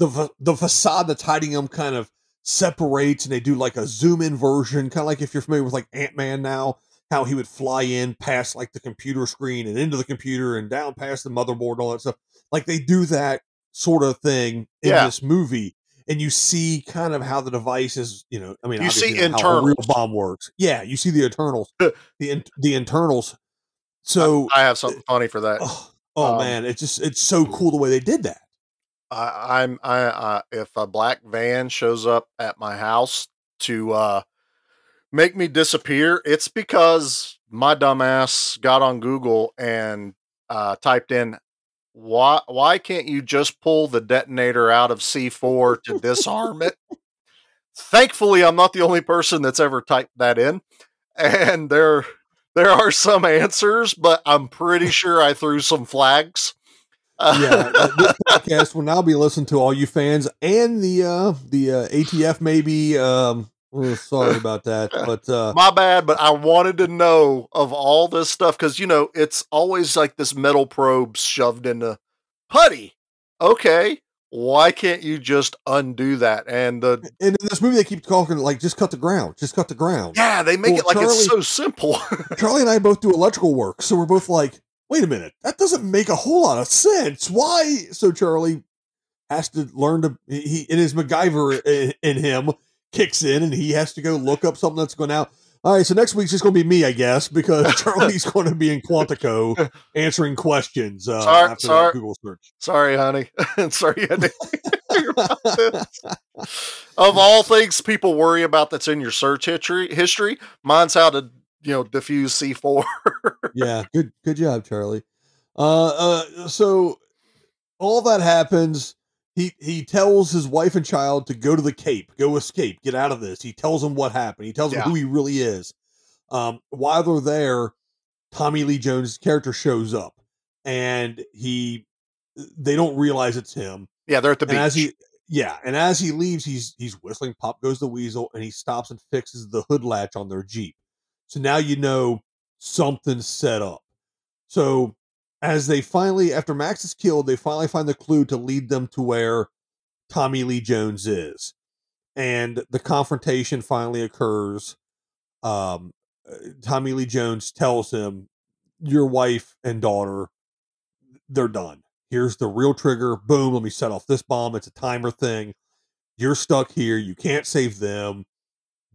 the facade that's hiding them kind of separates, and they do like a zoom in version, kind of like if you're familiar with like Ant-Man now, how he would fly in past like the computer screen and into the computer and down past the motherboard, all that stuff. Like they do that sort of thing in this movie, and you see kind of how the device is. You know, I mean, you see internals. How a real bomb works. Yeah, you see the internals, the internals. So I have something funny for that. Oh man, it's so cool the way they did that. If a black van shows up at my house to make me disappear, it's because my dumbass got on Google and typed in, why can't you just pull the detonator out of C4 to disarm it? Thankfully, I'm not the only person that's ever typed that in, and there are some answers, but I'm pretty sure I threw some flags. This podcast will now be listened to all you fans and the ATF maybe. Sorry about that, but my bad. But I wanted to know of all this stuff because you know it's always like this metal probe shoved into putty. Okay, why can't you just undo that? And in this movie they keep talking like just cut the ground, just cut the ground. Yeah, they make it like Charlie, it's so simple. Charlie and I both do electrical work, so we're both like, wait a minute, that doesn't make a whole lot of sense. Why? So Charlie has to learn to, he in his MacGyver in him kicks in and he has to go look up something that's going out. All right. So next week's just going to be me, I guess, because Charlie's going to be in Quantico answering questions. Sorry. Google search. Sorry, honey. Sorry. I didn't hear about this. Of all things people worry about that's in your search history, mine's how to, you know, diffuse C4. Yeah, good job, Charlie. So all that happens. He tells his wife and child to go to the Cape, go escape, get out of this. He tells them what happened. He tells them who he really is. While they're there, Tommy Lee Jones' character shows up, and they don't realize it's him. Yeah, they're at the beach. And as he leaves, he's whistling "Pop Goes the Weasel," and he stops and fixes the hood latch on their Jeep. So now you know something's set up. So as they finally, after Max is killed, they finally find the clue to lead them to where Tommy Lee Jones is. And the confrontation finally occurs. Tommy Lee Jones tells him, your wife and daughter, they're done. Here's the real trigger. Boom, let me set off this bomb. It's a timer thing. You're stuck here. You can't save them.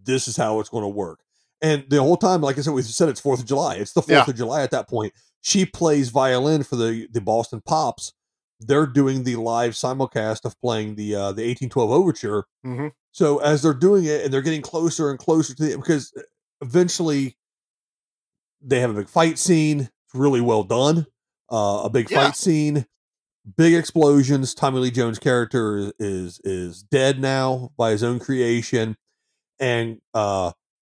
This is how it's going to work. And the whole time, like I said, we said it's 4th of July. It's the 4th of July at that point. She plays violin for the Boston Pops. They're doing the live simulcast of playing the 1812 Overture. Mm-hmm. So as they're doing it, and they're getting closer and closer to it, because eventually they have a big fight scene. It's really well done. A big fight scene, big explosions. Tommy Lee Jones' character is dead now by his own creation. And,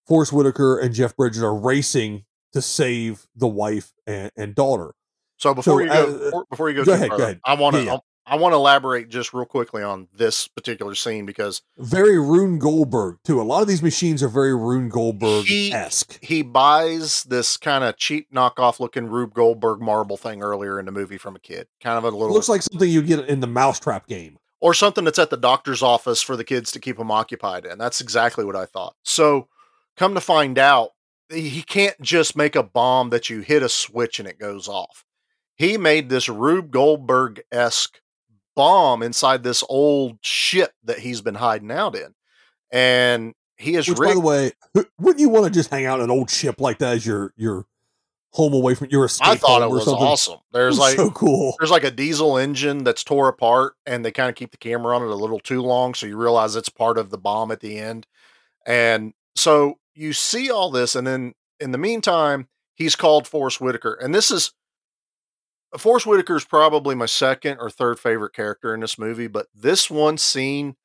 Forrest Whitaker and Jeff Bridges are racing to save the wife and daughter. So before you go ahead, I want to elaborate just real quickly on this particular scene, because very Rune Goldberg too. A lot of these machines are very Rune Goldberg-esque. He buys this kind of cheap knockoff looking Rube Goldberg marble thing earlier in the movie from a kid. Kind of a little, it looks like something you get in the Mousetrap game. Or something that's at the doctor's office for the kids to keep them occupied. And that's exactly what I thought. So, come to find out, he can't just make a bomb that you hit a switch and it goes off. He made this Rube Goldberg-esque bomb inside this old ship that he's been hiding out in. And he is... By the way, wouldn't you want to just hang out in an old ship like that as your home away from your escape? I thought it was awesome. There's like so cool. There's like a diesel engine that's tore apart, and they kind of keep the camera on it a little too long, so you realize it's part of the bomb at the end. And so you see all this, and then in the meantime, he's called Forrest Whitaker. And this is, Forrest Whitaker is probably my second or third favorite character in this movie, but this one scene,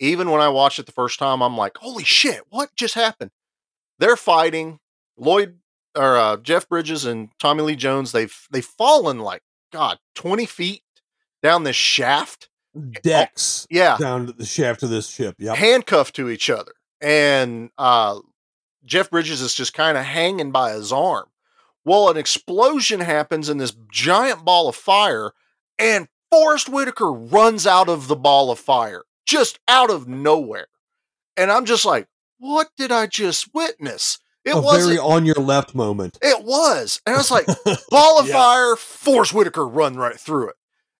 even when I watched it the first time, I'm like, holy shit, what just happened? They're fighting. Jeff Bridges and Tommy Lee Jones, they've fallen like, God, 20 feet down this shaft. Decks. Yeah. Down the shaft of this ship. Yeah. Handcuffed to each other. And Jeff Bridges is just kind of hanging by his arm. Well, an explosion happens in this giant ball of fire, and Forrest Whitaker runs out of the ball of fire, just out of nowhere. And I'm just like, what did I just witness? It was a very on your left moment. It was. And I was like, ball of fire, Forrest Whitaker run right through it.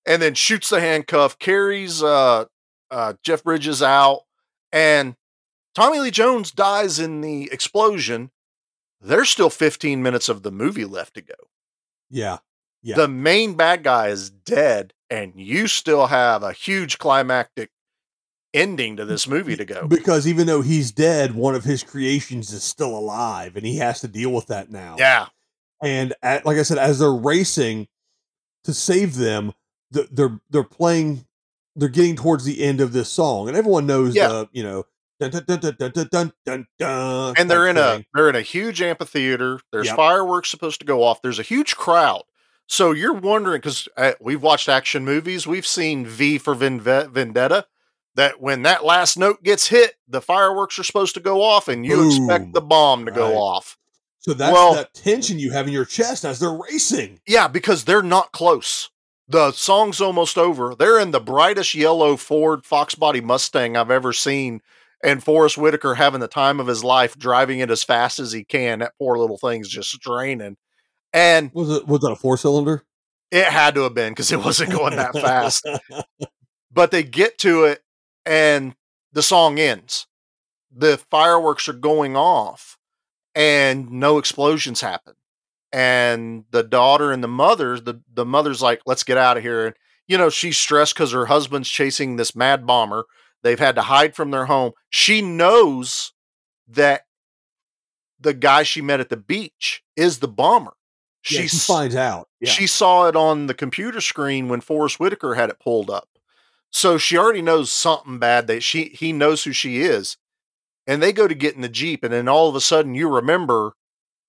And then shoots the handcuff, carries Jeff Bridges out, and Tommy Lee Jones dies in the explosion. There's still 15 minutes of the movie left to go. Yeah. The main bad guy is dead, and you still have a huge climactic ending to this movie to go. Because even though he's dead, one of his creations is still alive, and he has to deal with that now. Yeah. And like I said, as they're racing to save them, they're playing, they're getting towards the end of this song, and everyone knows, dun, dun, dun, dun, dun, dun, dun, dun, and they're in a huge amphitheater. There's fireworks supposed to go off. There's a huge crowd. So you're wondering, because we've watched action movies. We've seen V for Vendetta, that when that last note gets hit, the fireworks are supposed to go off, and you expect the bomb to go off. So that's that tension you have in your chest as they're racing. Yeah, because they're not close. The song's almost over. They're in the brightest yellow Ford Fox Body Mustang I've ever seen. And Forrest Whitaker having the time of his life, driving it as fast as he can. That poor little thing's just straining. And was it a 4-cylinder? It had to have been, because it wasn't going that fast. But they get to it, and the song ends. The fireworks are going off, and no explosions happen. And the daughter and the mother, the mother's like, "Let's get out of here." And she's stressed because her husband's chasing this mad bomber. They've had to hide from their home. She knows that the guy she met at the beach is the bomber. She finds out. Yeah. She saw it on the computer screen when Forrest Whitaker had it pulled up. So she already knows something bad. He knows who she is. And they go to get in the Jeep, and then all of a sudden you remember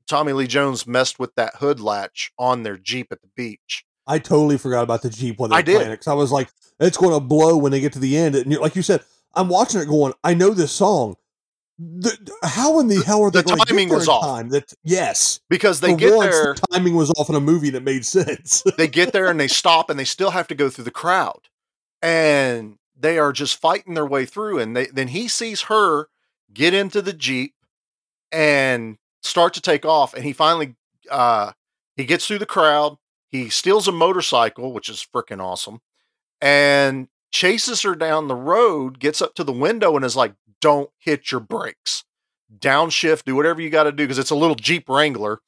Tommy Lee Jones messed with that hood latch on their Jeep at the beach. I totally forgot about the Jeep when they played it, 'cause I was like, it's going to blow when they get to the end. And like you said, I'm watching it going, I know this song. How in the hell are they going to get there in time? The timing was off. Yes. Because they get there. The timing was off in a movie that made sense. They get there and they stop, and they still have to go through the crowd. And they are just fighting their way through. And then he sees her get into the Jeep and start to take off. And he finally, he gets through the crowd. He steals a motorcycle, which is freaking awesome. And chases her down the road, gets up to the window and is like, don't hit your brakes, downshift, do whatever you got to do. 'Cause it's a little Jeep Wrangler.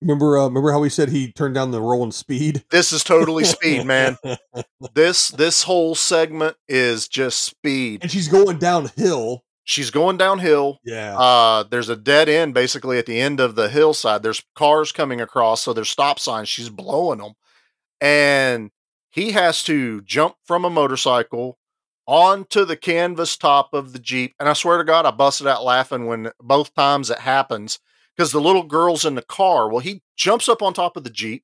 Remember how we said he turned down the role in Speed? This is totally Speed, man. This whole segment is just Speed. And she's going downhill. Yeah. There's a dead end basically at the end of the hillside. There's cars coming across. So there's stop signs. She's blowing them. And he has to jump from a motorcycle onto the canvas top of the Jeep. And I swear to God, I busted out laughing when both times it happens, because the little girl's in the car. Well, he jumps up on top of the Jeep,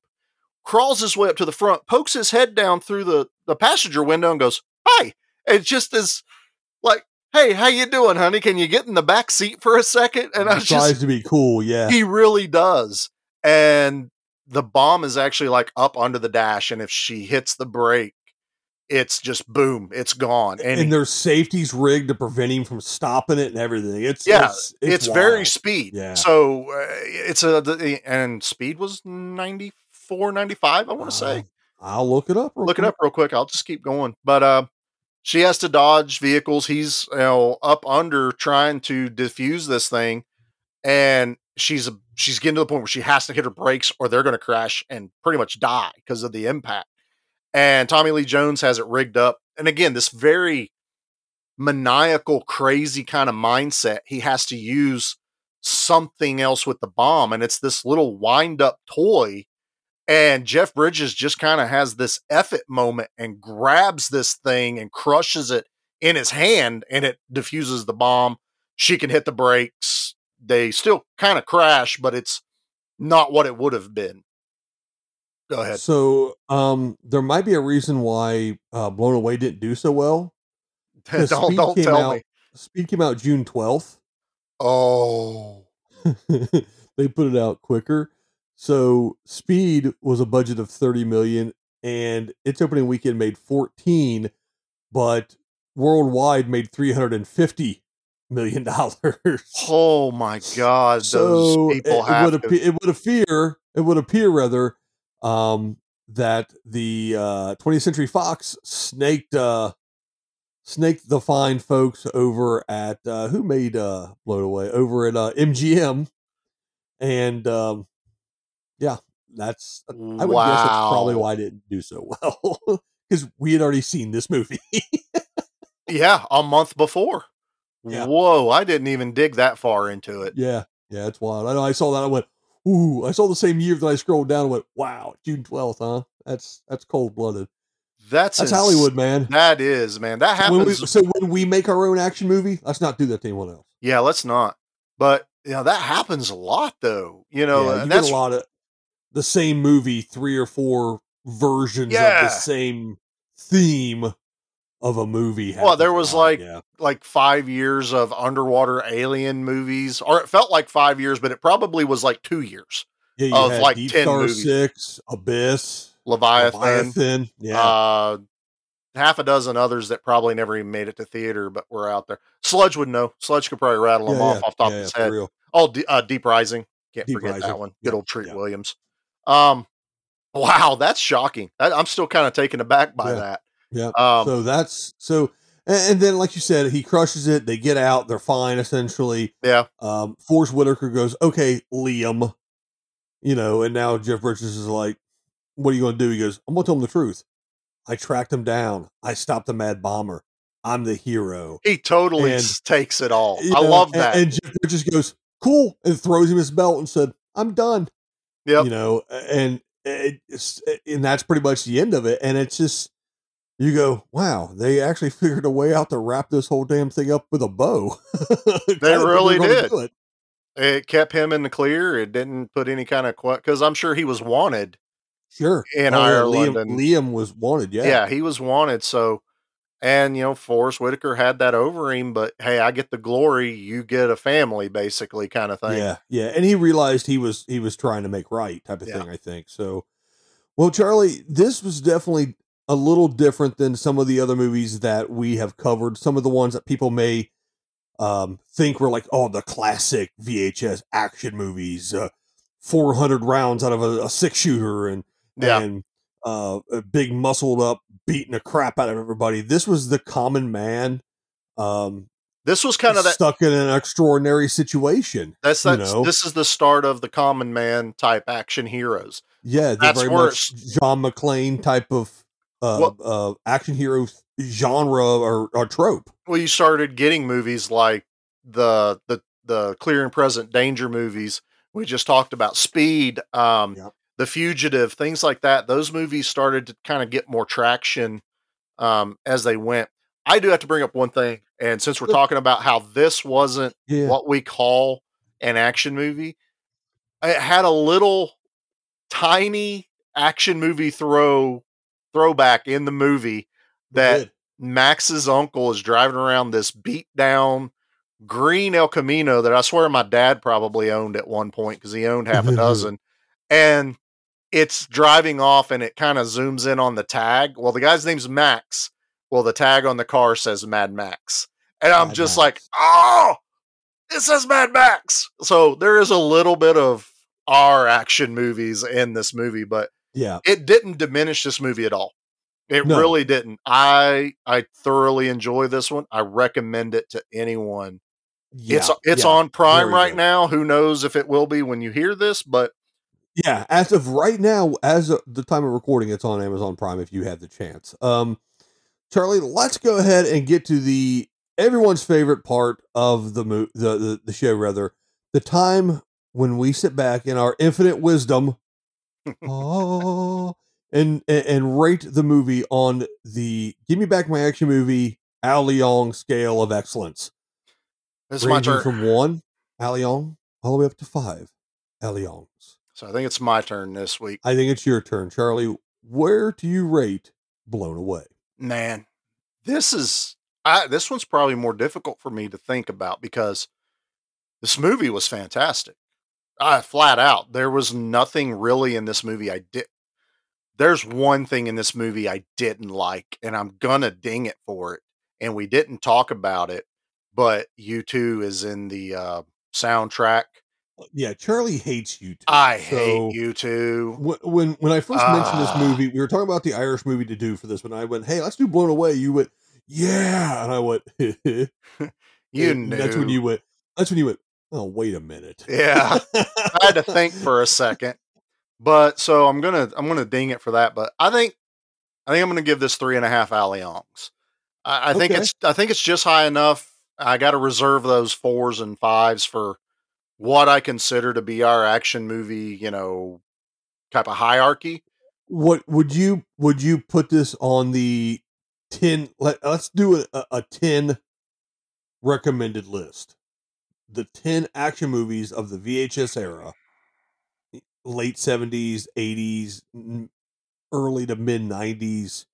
crawls his way up to the front, pokes his head down through the passenger window and goes, hi. It's just as like, hey, how you doing, honey? Can you get in the back seat for a second? And he tries to be cool. Yeah, he really does. And the bomb is actually like up under the dash. And if she hits the brake, it's just boom, it's gone. And their safety's rigged to prevent him from stopping it and everything. It's very Speed. Yeah. So Speed was 94, 95. I want to say, I'll look it up. Look it up real quick. I'll just keep going. But, she has to dodge vehicles. He's up under trying to defuse this thing. And she's getting to the point where she has to hit her brakes or they're going to crash and pretty much die because of the impact. And Tommy Lee Jones has it rigged up. And again, this very maniacal, crazy kind of mindset. He has to use something else with the bomb. And it's this little wind up toy. And Jeff Bridges just kind of has this F it moment and grabs this thing and crushes it in his hand, and it diffuses the bomb. She can hit the brakes. They still kind of crash, but it's not what it would have been. Go ahead. So there might be a reason why Blown Away didn't do so well. Don't tell me. Speed came out June 12th. Oh. They put it out quicker. So Speed was a budget of $30 million and its opening weekend made 14, but worldwide made $350 million. Oh my God. So those people it would appear that the 20th Century Fox snaked the fine folks over at who made Blown Away over at MGM, and yeah, I would guess that's probably why it didn't do so well, because we had already seen this movie. Yeah, a month before. Yeah. Whoa, I didn't even dig that far into it. Yeah, it's wild. I know. I saw that. I went, ooh. I saw the same year that I scrolled down and went, wow, June 12th, huh? That's cold blooded. That's Hollywood, man. That is, man. That happens. So when we make our own action movie, let's not do that to anyone else. Yeah, let's not. But yeah, that happens a lot, though. You and that's a lot of. The same movie, three or four versions of the same theme of a movie. Well, there was like 5 years of underwater alien movies, or it felt like 5 years, but it probably was like 2 years of like Deep 10 Star movies. 6, Abyss, Leviathan. Yeah. Half a dozen others that probably never even made it to theater, but were out there. Sludge would know. Sludge could probably rattle them off top of his head. Real. Deep Rising. Can't forget that one. Good old Treat Williams. Wow, that's shocking. I'm still kind of taken aback by that. Yeah. And then like you said, he crushes it. They get out. They're fine, essentially. Yeah. Forrest Whitaker goes, okay, Liam, and now Jeff Bridges is like, what are you going to do? He goes, I'm going to tell him the truth. I tracked him down. I stopped the mad bomber. I'm the hero. He totally takes it all. I love that. And Jeff Bridges goes, cool. And throws him his belt and said, I'm done. Yep. You know, and that's pretty much the end of it. And it's just, you go, wow, they actually figured a way out to wrap this whole damn thing up with a bow. They really did. It kept him in the clear. It didn't put any kind of, because I'm sure he was wanted. Sure. In Ireland. Liam was wanted. Yeah. Yeah. He was wanted. So, and, you know, Forrest Whitaker had that over him, but hey, I get the glory. You get a family, basically, kind of thing. Yeah. Yeah. And he realized he was trying to make right type of thing, I think. So, well, Charlie, this was definitely a little different than some of the other movies that we have covered. Some of the ones that people may think were like, oh, the classic VHS action movies, 400 rounds out of a 6-shooter and a big muscled up, beating the crap out of everybody. This was the common man. This was kind of that, stuck in an extraordinary situation. This is the start of the common man type action heroes. Yeah. That's very much John McClane type of action hero genre or trope. Well, you started getting movies like the clear and present danger movies. We just talked about Speed. The Fugitive, things like that. Those movies started to kind of get more traction as they went. I do have to bring up one thing, and since we're talking about how this wasn't what we call an action movie, it had a little tiny action movie throwback in the movie that Max's uncle is driving around this beat down green El Camino that I swear my dad probably owned at one point because he owned half a dozen. And it's driving off and it kind of zooms in on the tag. Well, the guy's name's Max. Well, the tag on the car says Mad Max. And I'm just like, oh, it says Mad Max. So there is a little bit of our action movies in this movie, but it didn't diminish this movie at all. It really didn't. I thoroughly enjoy this one. I recommend it to anyone. Yeah, it's on Prime right now. Who knows if it will be when you hear this, but yeah, as of right now, as of the time of recording, it's on Amazon Prime if you have the chance. Charlie, let's go ahead and get to the everyone's favorite part of the show, rather, the time when we sit back in our infinite wisdom and rate the movie on the Give Me Back My Action Movie Al Leong scale of excellence. This is my turn. From 1 Al Leong all the way up to 5 Al Leongs. So I think it's my turn this week. I think it's your turn, Charlie. Where do you rate Blown Away? Man, this one's probably more difficult for me to think about because this movie was fantastic. Flat out, there was nothing really in this movie There's one thing in this movie I didn't like, and I'm going to ding it for it. And we didn't talk about it, but U2 is in the soundtrack. Yeah, Charlie hates U2. I hate U2. When I first mentioned this movie, we were talking about the Irish movie to do for this one. I went, hey, let's do Blown Away. You went, yeah. And I went, knew. That's when you went, oh, wait a minute. Yeah. I had to think for a second. But so I'm gonna ding it for that. But I think I'm gonna give this 3.5 Al Leongs. I think it's just high enough. I got to reserve those 4s and 5s for what I consider to be our action movie, you know, type of hierarchy. What would you put this on the 10? Let's do a 10 recommended list. The 10 action movies of the VHS era. Late 70s, 80s, early to mid 90s.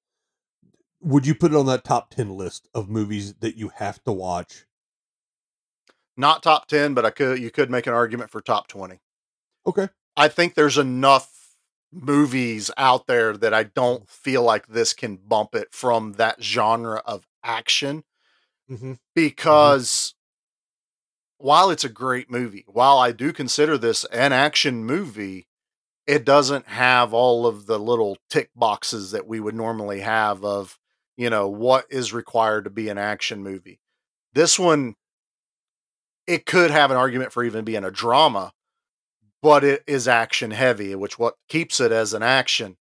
Would you put it on that top 10 list of movies that you have to watch? Not top 10, but you could make an argument for top 20. Okay. I think there's enough movies out there that I don't feel like this can bump it from that genre of action because while it's a great movie, while I do consider this an action movie, it doesn't have all of the little tick boxes that we would normally have of, you know, what is required to be an action movie. This one, it could have an argument for even being a drama, but it is action heavy, which what keeps it as an action.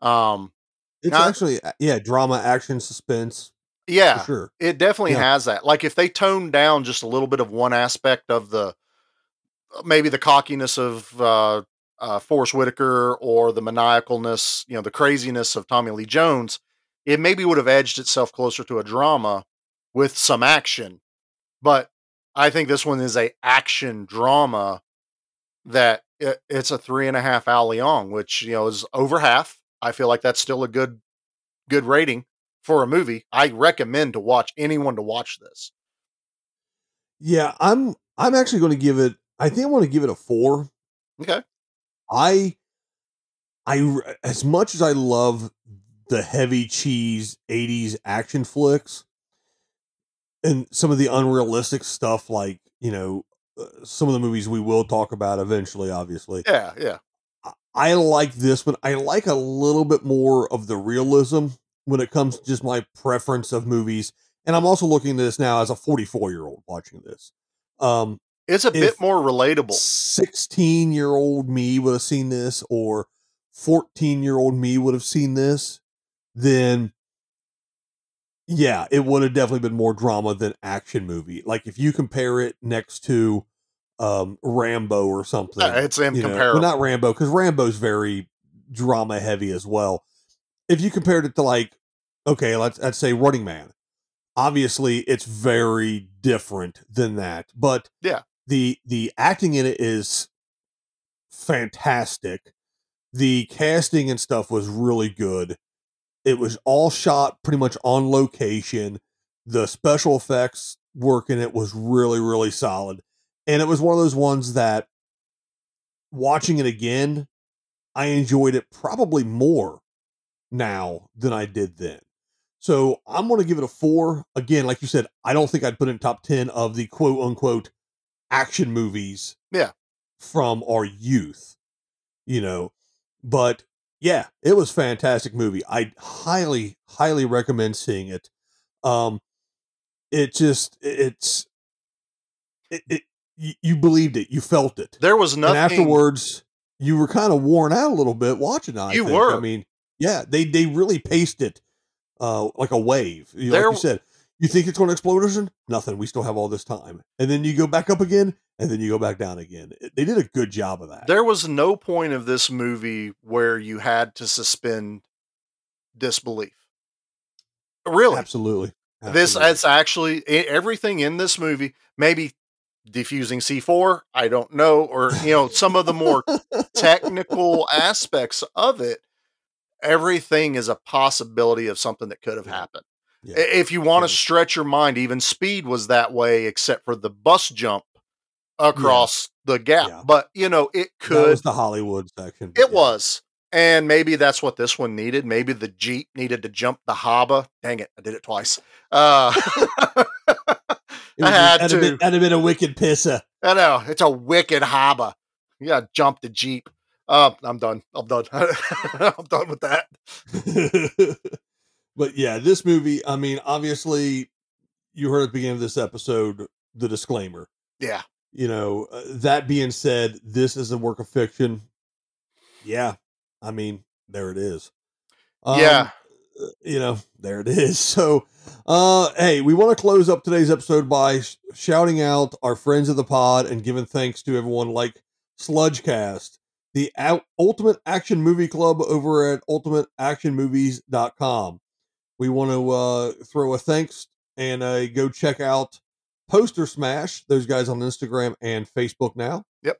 It's actually drama, action, suspense. Yeah, for sure. It definitely has that. Like if they toned down just a little bit of one aspect of the cockiness of Forrest Whitaker or the maniacalness, the craziness of Tommy Lee Jones, it maybe would have edged itself closer to a drama with some action. But I think this one is a action drama that it's a 3.5 hour long, which, is over half. I feel like that's still a good rating for a movie. I recommend to watch anyone to watch this. Yeah. I'm actually going to give it, I think I want to give it a 4. Okay. I, as much as I love the heavy cheese 80s action flicks and some of the unrealistic stuff, like, some of the movies we will talk about eventually, obviously. Yeah. Yeah. I like this one. I like a little bit more of the realism when it comes to just my preference of movies. And I'm also looking at this now as a 44-year-old watching this. It's a bit more relatable. 16-year-old me would have seen this, or 14-year-old me would have seen this, then yeah, it would have definitely been more drama than action movie. Like if you compare it next to Rambo or something. It's incomparable. Not Rambo, because Rambo's very drama heavy as well. If you compared it to let's say Running Man. Obviously, it's very different than that, but yeah, the acting in it is fantastic. The casting and stuff was really good. It was all shot pretty much on location. The special effects work in it was really, really solid. And it was one of those ones that watching it again, I enjoyed it probably more now than I did then. So I'm going to give it a 4. Again, like you said, I don't think I'd put it in top 10 of the quote unquote action movies from our youth, but yeah, it was a fantastic movie. I highly, highly recommend seeing it. You believed it. You felt it. There was nothing. And afterwards, you were kind of worn out a little bit watching it. You were. I mean, yeah, they really paced it like a wave. Like you said, you think it's going to explosion? Nothing. We still have all this time. And then you go back up again, and then you go back down again. They did a good job of that. There was no point of this movie where you had to suspend disbelief. Really? Absolutely. That's actually everything in this movie, maybe defusing C4, I don't know, or, some of the more technical aspects of it. Everything is a possibility of something that could have happened. Yeah. If you want to stretch your mind, even Speed was that way, except for the bus jump across the gap. Yeah. But, it could. That was the Hollywood section. It was. And maybe that's what this one needed. Maybe the Jeep needed to jump the harbor. Dang it. I did it twice. That'd have been a wicked pisser. I know. It's a wicked harbor. You got to jump the Jeep. I'm done. I'm done with that. But yeah, this movie, I mean, obviously you heard at the beginning of this episode, the disclaimer. Yeah. That being said, this is a work of fiction. Yeah. I mean, there it is. There it is. So, hey, we want to close up today's episode by shouting out our friends of the pod and giving thanks to everyone like Sludgecast, the Ultimate Action Movie Club over at ultimateactionmovies.com. We want to throw a thanks and go check out Poster Smash, those guys on Instagram and Facebook now. Yep.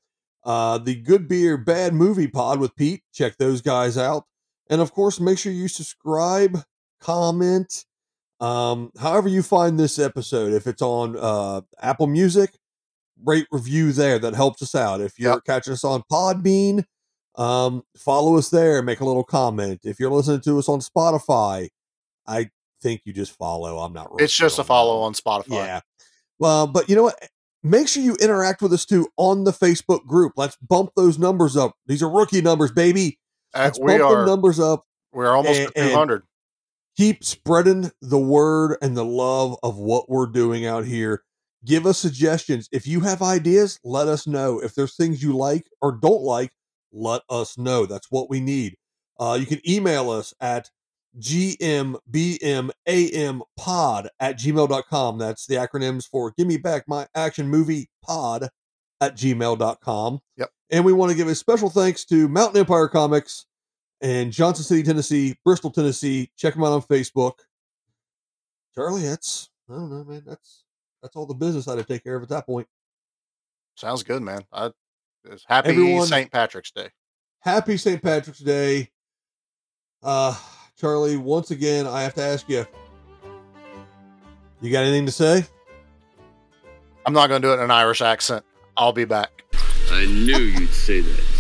The Good Beer Bad Movie Pod with Pete. Check those guys out. And of course, make sure you subscribe, comment, however you find this episode. If it's on Apple Music, rate, review there. That helps us out. If you're catching us on Podbean, follow us there. Make a little comment. If you're listening to us on Spotify, I think you just follow. I'm not really. It's just a follow on Spotify. Yeah. Well, but you know what? Make sure you interact with us too on the Facebook group. Let's bump those numbers up. These are rookie numbers, baby. Let's bump the numbers up. We're almost at 200. Keep spreading the word and the love of what we're doing out here. Give us suggestions. If you have ideas, let us know. If there's things you like or don't like, let us know. That's what we need. You can email us at gmbamampod@gmail.com. That's the acronyms for Give Me Back My Action Movie Pod at gmail.com. Yep. And we want to give a special thanks to Mountain Empire Comics and Johnson City, Tennessee, Bristol, Tennessee. Check them out on Facebook. Charlie, that's, I don't know, man. That's all the business I had to take care of at that point. Sounds good, man. Happy St. Patrick's Day. Happy St. Patrick's Day. Charlie, once again, I have to ask you, you got anything to say? I'm not going to do it in an Irish accent. I'll be back. I knew you'd say that.